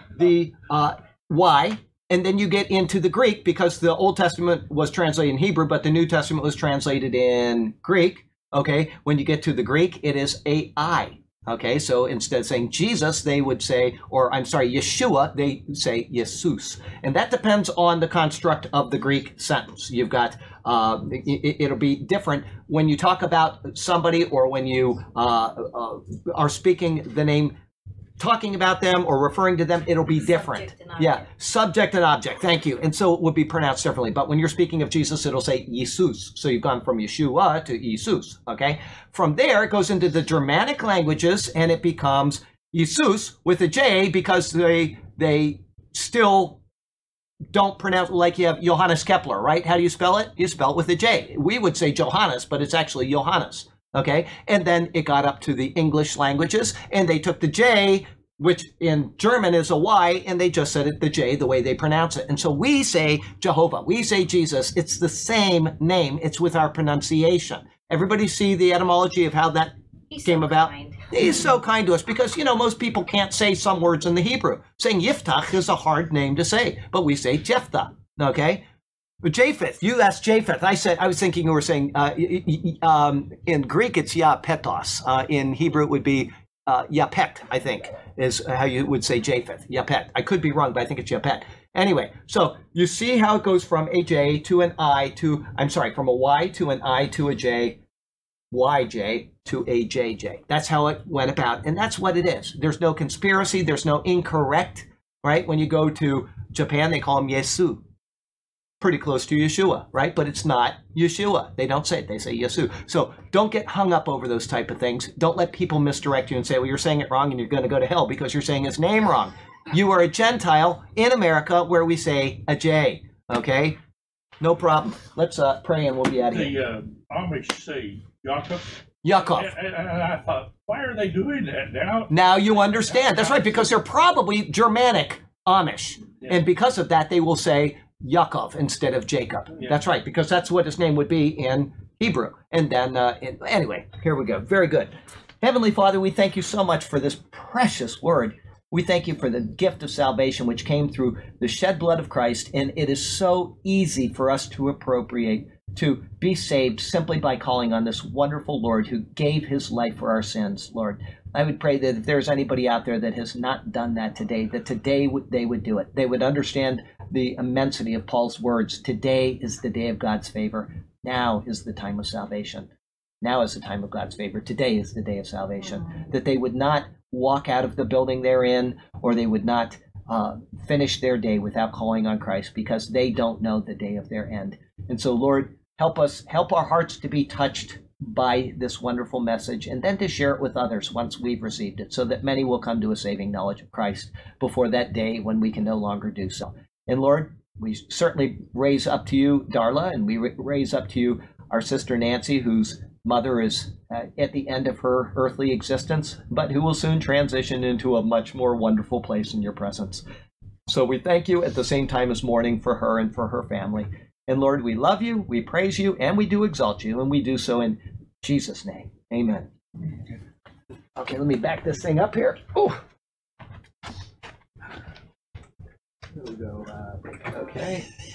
Y, and then you get into the Greek because the Old Testament was translated in Hebrew, but the New Testament was translated in Greek. Okay, when you get to the Greek, it is a I. Okay, so instead of saying Jesus, they would say, or I'm sorry, Yeshua, they say Jesus. And that depends on the construct of the Greek sentence. You've got, it'll be different when you talk about somebody or when you are speaking the name, talking about them or referring to them, it'll be different. Yeah, subject and object, thank you. And so it would be pronounced differently. But when you're speaking of Jesus, it'll say Jesus. So you've gone from Yeshua to Jesus, okay? From there, it goes into the Germanic languages and it becomes Jesus with a J because they still don't pronounce, like you have Johannes Kepler, right? How do you spell it? You spell it with a J. We would say Johannes, but it's actually Johannes. Okay, and then it got up to the English languages, and they took the J, which in German is a Y, and they just said it the J the way they pronounce it. And so we say Jehovah, we say Jesus. It's the same name. It's with our pronunciation. Everybody see the etymology of how that came about? He's so kind to us because, you know, most people can't say some words in the Hebrew. Saying Yiftach is a hard name to say, but we say Jephthah, okay? Japheth, you asked Japheth. I was thinking you were saying in Greek it's Yapetos. In Hebrew it would be Yapet, I think, is how you would say Japheth. Yapet. I could be wrong, but I think it's Yapet. Anyway, so you see how it goes from a J to an I to, I'm sorry, from a Y to an I to a J, YJ to a JJ. That's how it went about, and that's what it is. There's no conspiracy. There's no incorrect, right? When you go to Japan, they call him Yesu. Pretty close to Yeshua, right? But it's not Yeshua. They don't say it. They say Yesu. So don't get hung up over those type of things. Don't let people misdirect you and say, well, you're saying it wrong and you're going to go to hell because you're saying his name wrong. You are a Gentile in America where we say a J, okay? No problem. Let's pray and we'll be out of here. The Amish say Yaakov. Yaakov. And I thought, why are they doing that now? Now you understand. That's right, because they're probably Germanic Amish. Yeah. And because of that, they will say Yaakov instead of Jacob. Yeah. That's right, because that's what his name would be in Hebrew. And then, anyway, here we go. Very good. Heavenly Father, we thank you so much for this precious word. We thank you for the gift of salvation, which came through the shed blood of Christ. And it is so easy for us to appropriate, to be saved simply by calling on this wonderful Lord who gave his life for our sins, Lord. I would pray that if there's anybody out there that has not done that today, that today they would do it. They would understand the immensity of Paul's words. Today is the day of God's favor. Now is the time of salvation. Now is the time of God's favor. Today is the day of salvation. That they would not walk out of the building they're in, or they would not finish their day without calling on Christ, because they don't know the day of their end. And so, Lord, help us, help our hearts to be touched by this wonderful message, and then to share it with others once we've received it, so that many will come to a saving knowledge of Christ before that day when we can no longer do so. And Lord, we certainly raise up to you Darla, and we raise up to you our sister Nancy, who's mother is at the end of her earthly existence, but who will soon transition into a much more wonderful place in your presence. So we thank you at the same time as mourning for her and for her family. And Lord, we love you, we praise you, and we do exalt you, and we do so in Jesus' name. Amen. Okay, let me back this thing up here. Ooh. There we go. Okay.